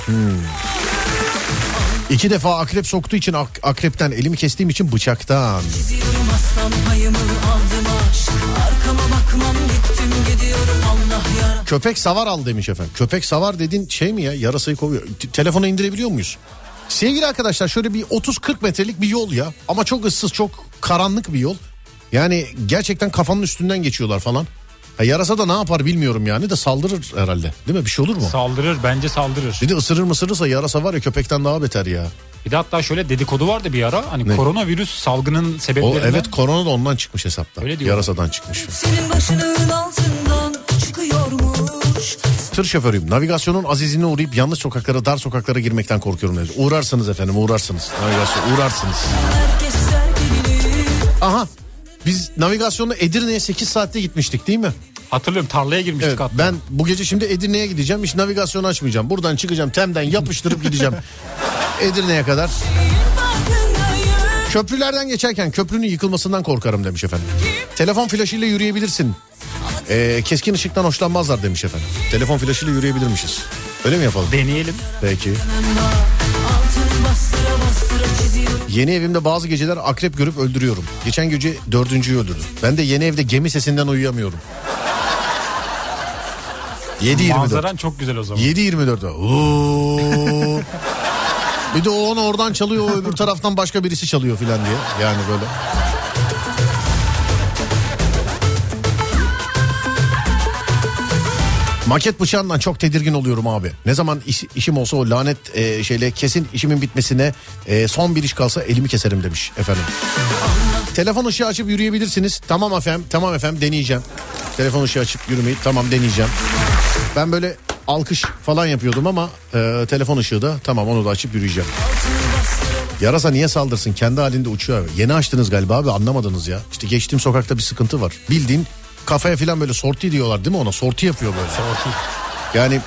İki defa akrep soktuğu için akrepten, elimi kestiğim için bıçaktan. Geziyorum aslan payımı aldım aşk. Arkama bakmam gittim gidiyorum Allah yara. Köpek savar al demiş efendim. Köpek savar dedin şey mi ya, yarasayı kovuyor. Telefona indirebiliyor muyuz? Sevgili arkadaşlar, şöyle bir 30-40 metrelik bir yol ya. Ama çok ıssız, çok karanlık bir yol. Yani gerçekten kafanın üstünden geçiyorlar falan. Yarasa da ne yapar bilmiyorum yani, de saldırır herhalde değil mi, bir şey olur mu? Saldırır, bence saldırır. Bir de ısırır mısırırsa yarasa var ya köpekten daha beter ya. Bir de hatta şöyle dedikodu vardı bir ara hani, ne? Koronavirüs salgının sebeplerinden. Evet, korona da ondan çıkmış hesapta. Öyle diyor. Yarasadan çıkmış. Senin başının altından Tır şoförüyüm. Navigasyonun azizine uğrayıp yanlış sokaklara, dar sokaklara girmekten korkuyorum dedi. Uğrarsınız efendim, uğrarsınız. Navigasyon, uğrarsınız. Aha. Biz navigasyonla Edirne'ye 8 saatte gitmiştik değil mi? Hatırlıyorum, tarlaya girmiştik evet, hatta. Ben bu gece şimdi Edirne'ye gideceğim. Hiç navigasyonu açmayacağım. Buradan çıkacağım. Temden yapıştırıp gideceğim. Edirne'ye kadar. Köprülerden geçerken köprünün yıkılmasından korkarım demiş efendim. Telefon flaşıyla yürüyebilirsin. Keskin ışıktan hoşlanmazlar demiş efendim. Telefon flaşıyla yürüyebilirmişiz. Öyle mi yapalım? Deneyelim. Peki. Yeni evimde bazı geceler akrep görüp öldürüyorum. Geçen gece 4.'yü öldürdüm. Ben de yeni evde gemi sesinden uyuyamıyorum. 7.24. Manzaran çok güzel o zaman. 7.24'de. Ooo. Bir de o onu oradan çalıyor, o öbür taraftan başka birisi çalıyor filan diye. Yani böyle. Maket bıçağından çok tedirgin oluyorum abi. Ne zaman işim olsa o lanet şeyle kesin işimin bitmesine son bir iş kalsa elimi keserim demiş efendim. Telefon ışığı açıp yürüyebilirsiniz. Tamam efendim, tamam efendim, deneyeceğim. Telefon ışığı açıp yürümeyi tamam deneyeceğim. Ben böyle alkış falan yapıyordum ama telefon ışığı da tamam, onu da açıp yürüyeceğim. Yarasa niye saldırsın, kendi halinde uçuyor. Yeni açtınız galiba abi, anlamadınız ya. İşte geçtiğim sokakta bir sıkıntı var. Bildiğin kafaya filan böyle sorti diyorlar değil mi ona? Sorti yapıyor böyle. Sorti. Yani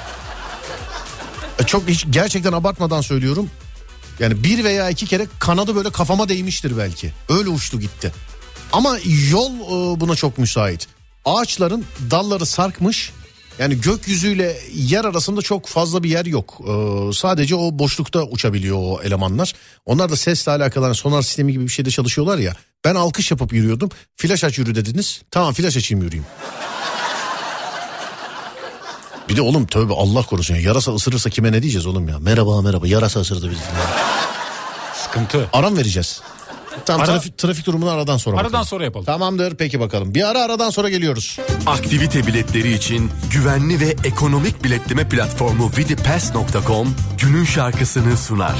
çok, hiç gerçekten abartmadan söylüyorum. Yani bir veya iki kere kanadı böyle kafama değmiştir belki. Öyle uçtu gitti. Ama yol buna çok müsait. Ağaçların dalları sarkmış. Yani gökyüzüyle yer arasında çok fazla bir yer yok. Sadece o boşlukta uçabiliyor o elemanlar. Onlar da sesle alakalı yani sonar sistemi gibi bir şeyde çalışıyorlar ya. Ben alkış yapıp yürüyordum. Flaş aç yürü dediniz. Tamam, flaş açayım yürüyeyim. Bir de oğlum tövbe, Allah korusun ya. Yarasa ısırırsa kime ne diyeceğiz oğlum ya? Merhaba merhaba, yarasa ısırdı bizi. Sıkıntı. Aram vereceğiz. Tam trafik durumunu aradan sonra bakalım. Aradan sonra yapalım. Tamamdır, peki bakalım. Bir aradan sonra geliyoruz. Aktivite biletleri için güvenli ve ekonomik biletleme platformu vidipass.com günün şarkısını sunar.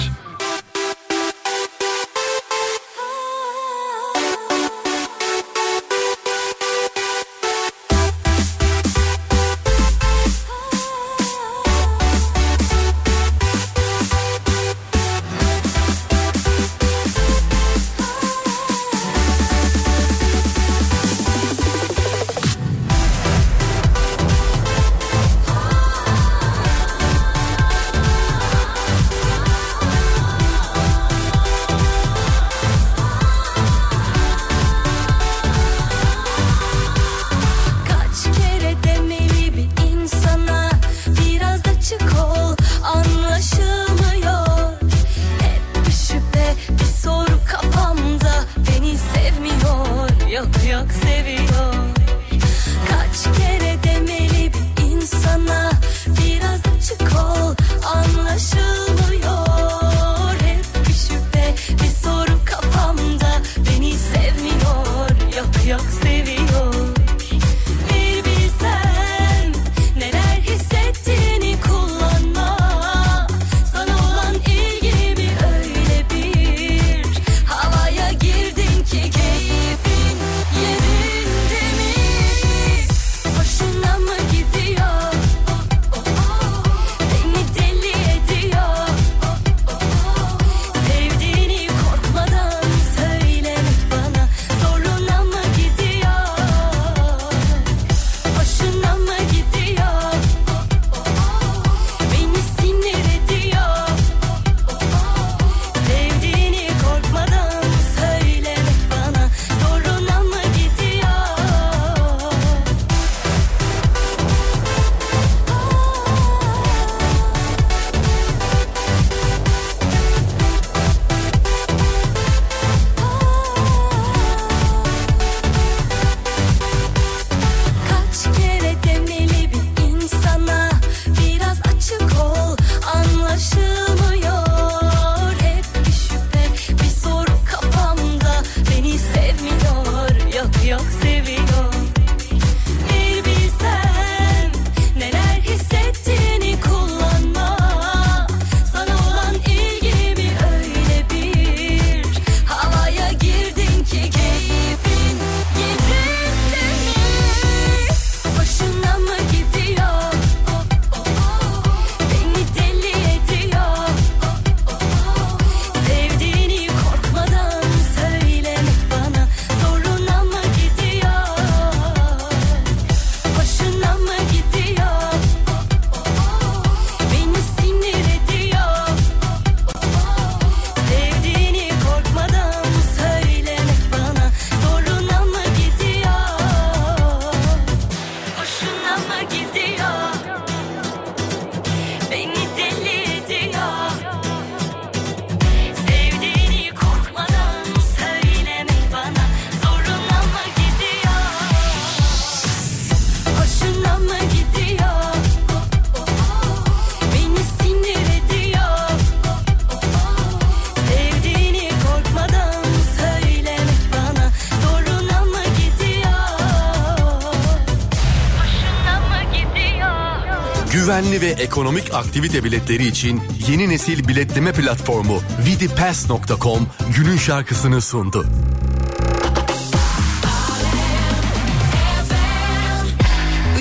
Güvenli ve ekonomik aktivite biletleri için yeni nesil biletleme platformu vidipass.com günün şarkısını sundu.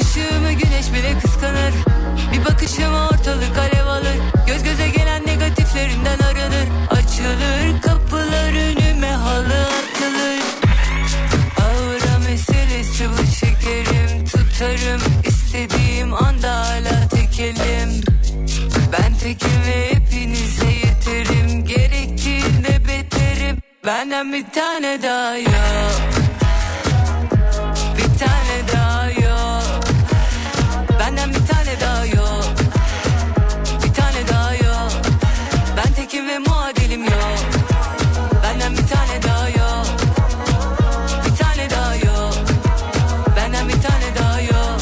Işığımı güneş bile kıskanır. Bir bakışıma ortalık alev alır. Göz göze gelen negatiflerinden arınır. Açılır kapılar önüme halı atılır. Ağıra meselesi bu şekerim. Tutarım istediğim anda hala tekelim. Ben tekim ve hepinize yeterim. Gerektiğinde beterim. Benden bir tane daha yok. Bir tane daha yok. Benden bir tane daha yok. Bir tane daha yok. Ben tekim ve muadilim yok. Benden bir tane daha yok. Bir tane daha yok. Benden bir tane daha yok.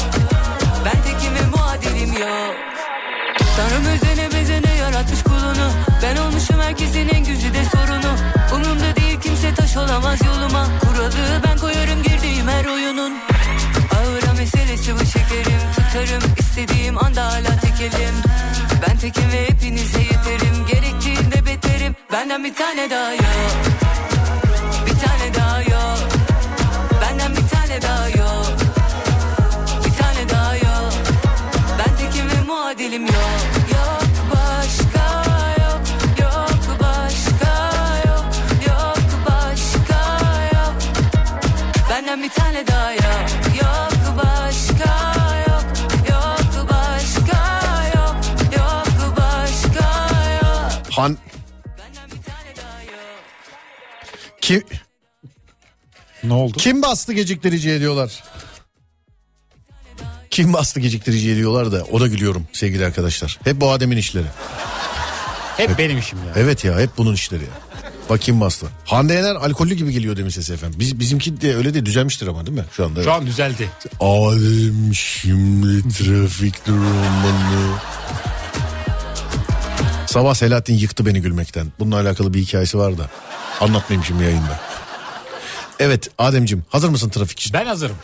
Ben tekim ve muadilim yok. Tanrım özene bezene yaratmış kulunu. Ben olmuşum herkesin en güzide sorunu. Umurumda değil kimse taş olamaz yoluma. Kuralı ben koyarım girdiğim her oyunun. Ağıra meselesi bu şekerim. Tutarım istediğim anda hala tekelim. Ben tekim ve hepinize yeterim. Gerektiğinde beterim. Benden bir tane daha yok. Bir tane daha yok. Benden bir tane daha yok. Bir tane daha yok. Ben tekim ve muadilim yok. Yok başka yok. Yok başka yok. Yok başka yok. Benden bir tane daha yok. Yok başka. Kim? Ne oldu? Kim bastı geciktiriciye diyorlar. Kim bastı geciktiriciye diyorlar da ona gülüyorum sevgili arkadaşlar. Hep bu Adem'in işleri. Hep benim işim ya. Evet ya, hep bunun işleri ya. Bak kim bastı. Hande Yener alkollü gibi geliyor demiş ses efendim. Bizimki de öyle de düzelmiştir ama değil mi? Şu anda. Şu an düzeldi. Alem şimdi trafik durumu. Sabah Selahattin yıktı beni gülmekten. Bununla alakalı bir hikayesi var da. Anlatmayayım şimdi yayında. Evet Ademciğim, hazır mısın trafik için? Ben hazırım.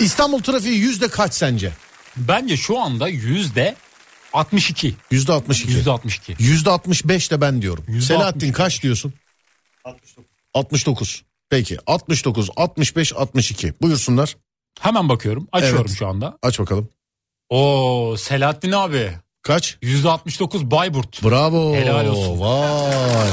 İstanbul trafiği %kaç sence? Bence şu anda %62. %62. %65 de ben diyorum. Selahattin kaç diyorsun? 69. Peki 69, 65, 62. Buyursunlar. Hemen bakıyorum. Açıyorum evet. Şu anda. Aç bakalım. Oo Selahattin abi. Kaç? %69 Bayburt. Bravo. Helal olsun. Vay.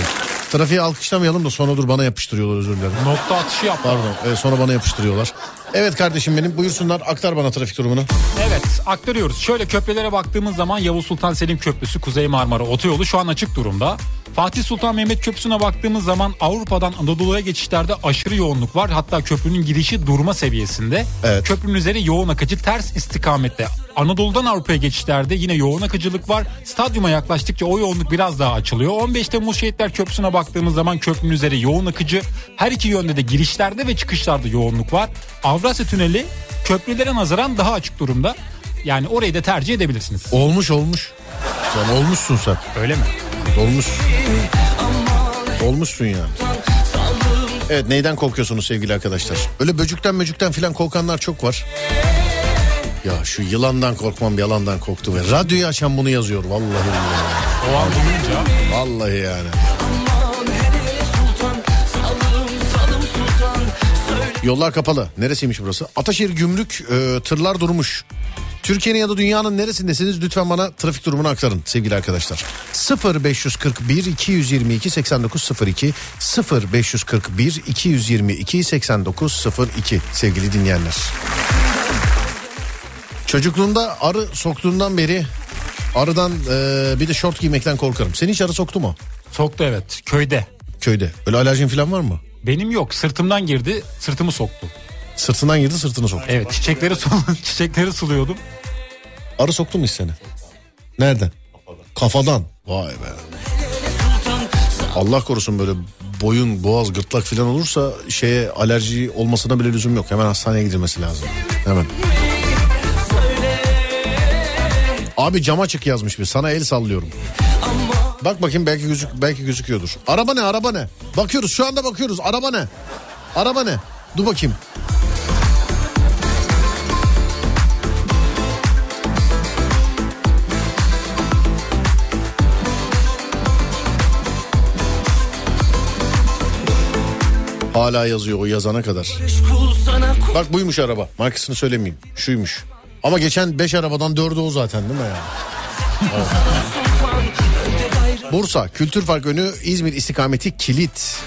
Trafiği alkışlamayalım da sonra dur bana yapıştırıyorlar, özür dilerim. Nokta atışı yap. Pardon sonra bana yapıştırıyorlar. Evet kardeşim benim, buyursunlar, aktar bana trafik durumunu. Evet aktarıyoruz. Şöyle köprülere baktığımız zaman Yavuz Sultan Selim Köprüsü, Kuzey Marmara Otoyolu şu an açık durumda. Fatih Sultan Mehmet Köprüsü'ne baktığımız zaman Avrupa'dan Anadolu'ya geçişlerde aşırı yoğunluk var. Hatta köprünün girişi durma seviyesinde. Evet. Köprünün üzeri yoğun akıcı ters istikamette. Anadolu'dan Avrupa'ya geçişlerde yine yoğun akıcılık var. Stadyuma yaklaştıkça o yoğunluk biraz daha açılıyor. 15 Temmuz Şehitler Köprüsü'ne baktığımız zaman köprünün üzeri yoğun akıcı. Her iki yönde de girişlerde ve çıkışlarda yoğunluk var. Turasi Tüneli köprülere nazaran daha açık durumda. Yani orayı da tercih edebilirsiniz. Olmuş. Sen olmuşsun sen. Öyle mi? Olmuşsun ya. Evet, neyden korkuyorsunuz sevgili arkadaşlar? Öyle böcükten filan korkanlar çok var. Ya şu yılandan korkmam yalandan korktu. Ve radyoyu açan bunu yazıyor vallahi. O an duyunca. Vallahi yani. Yollar kapalı. Neresiymiş burası? Ataşehir Gümrük, tırlar durmuş. Türkiye'nin ya da dünyanın neresindesiniz? Lütfen bana trafik durumunu aktarın sevgili arkadaşlar. 0541 222 8902 0541 222 8902 sevgili dinleyenler. Çocukluğunda arı soktuğundan beri arıdan bir de şort giymekten korkarım. Seni hiç arı soktu mu? Soktu evet, köyde. Öyle alerjin falan var mı? Benim yok. Sırtımdan girdi, sırtımı soktu. Sırtından girdi, sırtını soktu. Evet, çiçekleri suluyordum. Arı soktu mu hiç seni? Nereden? Kafadan. Vay be. Allah korusun, böyle boyun, boğaz, gırtlak falan olursa alerji olmasına bile lüzum yok. Hemen hastaneye gidilmesi lazım. Hemen. Abi cama çık yazmış bir. Sana el sallıyorum. Bak bakayım, belki gözüküyordur. Araba ne? Bakıyoruz şu anda, bakıyoruz. Araba ne? Dur bakayım. Hala yazıyor o yazana kadar. Bak buymuş araba. Markasını söylemeyeyim. Şuymuş. Ama geçen 5 arabadan 4'ü o zaten değil mi yani? Evet. Bursa Kültür Park önü İzmir istikameti kilit.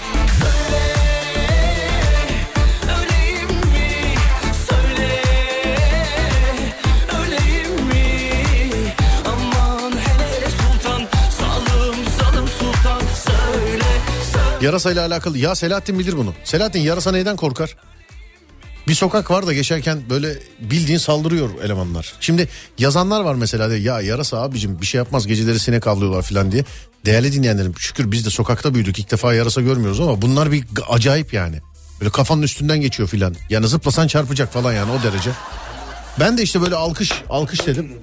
Yarasayla alakalı. Ya Selahattin bilir bunu. Selahattin yarasa neyden korkar? Bir sokak var da geçerken böyle bildiğin saldırıyor elemanlar. Şimdi yazanlar var mesela diye, ya yarasa abicim bir şey yapmaz, geceleri sinek avlıyorlar falan diye. Değerli dinleyenlerim, şükür biz de sokakta büyüdük, ilk defa yarasa görmüyoruz ama bunlar bir acayip yani. Böyle kafanın üstünden geçiyor falan. Yani zıplasan çarpacak falan yani, o derece. Ben de işte böyle alkış dedim.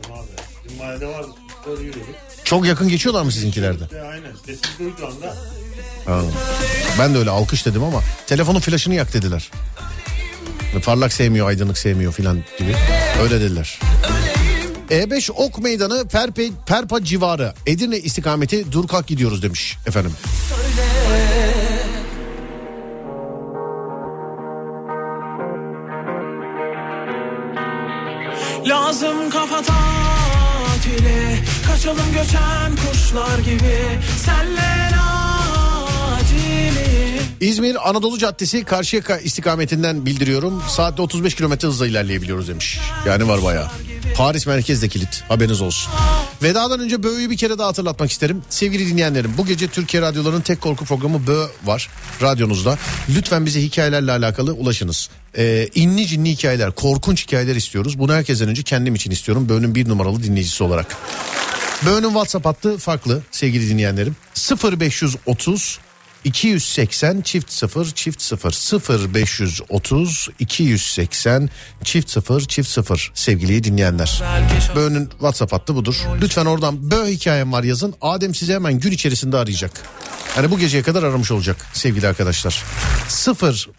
Çok yakın geçiyorlar mı sizinkilerde? Aynen. Sessiz duyduğu anda. Ben de öyle alkış dedim ama telefonun flaşını yak dediler. Parlak sevmiyor, aydınlık sevmiyor filan gibi. Öyle dediler. E5 Ok Meydanı Perpa civarı Edirne istikameti dur kalk gidiyoruz demiş efendim. Lazım kafa tatili, kaçalım göçen kuşlar gibi seller. İzmir Anadolu Caddesi Karşıyaka istikametinden bildiriyorum. Saatte 35 kilometre hızla ilerleyebiliyoruz demiş. Yani var bayağı. Paris merkezde kilit, haberiniz olsun. Vedadan önce Böğü'yü bir kere daha hatırlatmak isterim. Sevgili dinleyenlerim, bu gece Türkiye radyolarının tek korku programı Böğü var radyonuzda. Lütfen bize hikayelerle alakalı ulaşınız. İnli cinli hikayeler, korkunç hikayeler istiyoruz. Bunu herkesten önce kendim için istiyorum. Böğü'nün bir numaralı dinleyicisi olarak. Böğü'nün WhatsApp hattı farklı sevgili dinleyenlerim. 0530 280 çift 0 sevgili dinleyenler. Böğü'nün WhatsApp hattı budur. Lütfen oradan Böğü hikayem var yazın. Adem size hemen gün içerisinde arayacak. Yani bu geceye kadar aramış olacak sevgili arkadaşlar.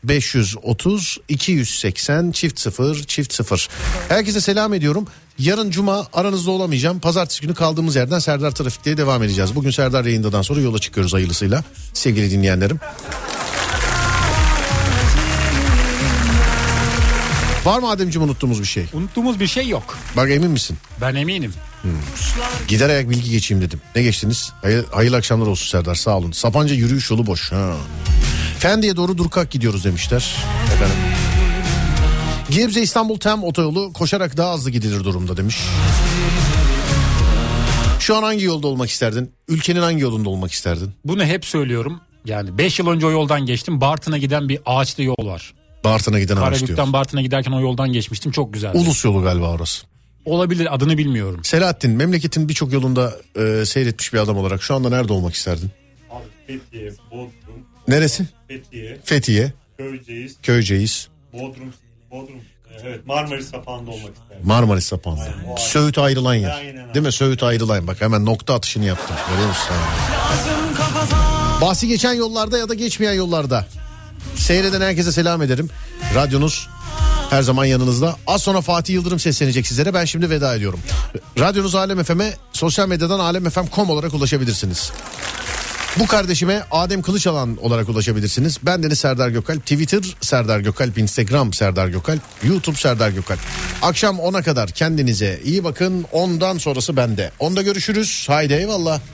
0530 280 çift 0. Herkese selam ediyorum. Yarın cuma aranızda olamayacağım. Pazartesi günü kaldığımız yerden Serdar Trafikte'ye devam edeceğiz. Bugün Serdar yayındadan sonra yola çıkıyoruz hayırlısıyla sevgili dinleyenlerim. Var mı Ademciğim unuttuğumuz bir şey? Unuttuğumuz bir şey yok. Bak emin misin? Ben eminim. Gider ayak bilgi geçeyim dedim. Ne geçtiniz? Hayırlı akşamlar olsun Serdar, sağ olun. Sapanca yürüyüş yolu boş. Fethiye'ye doğru dur kalk gidiyoruz demişler. Efendim. Gebze İstanbul TEM otoyolu koşarak daha hızlı gidilir durumda demiş. Şu an hangi yolda olmak isterdin? Ülkenin hangi yolunda olmak isterdin? Bunu hep söylüyorum. Yani 5 yıl önce o yoldan geçtim. Bartın'a giden bir ağaçlı yol var. Bartın'a giden ağaç diyor. Karabük'ten Bartın'a giderken o yoldan geçmiştim. Çok güzeldi. Ulus yolu galiba orası. Olabilir, adını bilmiyorum. Selahattin, memleketin birçok yolunda seyretmiş bir adam olarak şu anda nerede olmak isterdin? Fethiye, Bodrum. Neresi? Fethiye. Köyceğiz. Bodrum. Evet, Marmaris sapağında olmak isterdim. Marmaris sapağında. Aynen. Söğüt'e ayrılan yer. Aynen. Değil mi? Söğüt'e ayrılan. Bak hemen nokta atışını yaptım. Görüyor musun? Bahsi geçen yollarda ya da geçmeyen yollarda. Seyreden herkese selam ederim. Radyonuz her zaman yanınızda. Az sonra Fatih Yıldırım seslenecek sizlere. Ben şimdi veda ediyorum. Radyonuz Alem FM'e, sosyal medyadan AlemFM.com olarak ulaşabilirsiniz. Bu kardeşime Adem Kılıçalan olarak ulaşabilirsiniz. Bendeniz Serdar Gökalp. Twitter Serdar Gökalp, Instagram Serdar Gökalp, YouTube Serdar Gökalp. Akşam 10'a kadar kendinize iyi bakın. 10'dan sonrası bende. 10'da görüşürüz. Haydi eyvallah.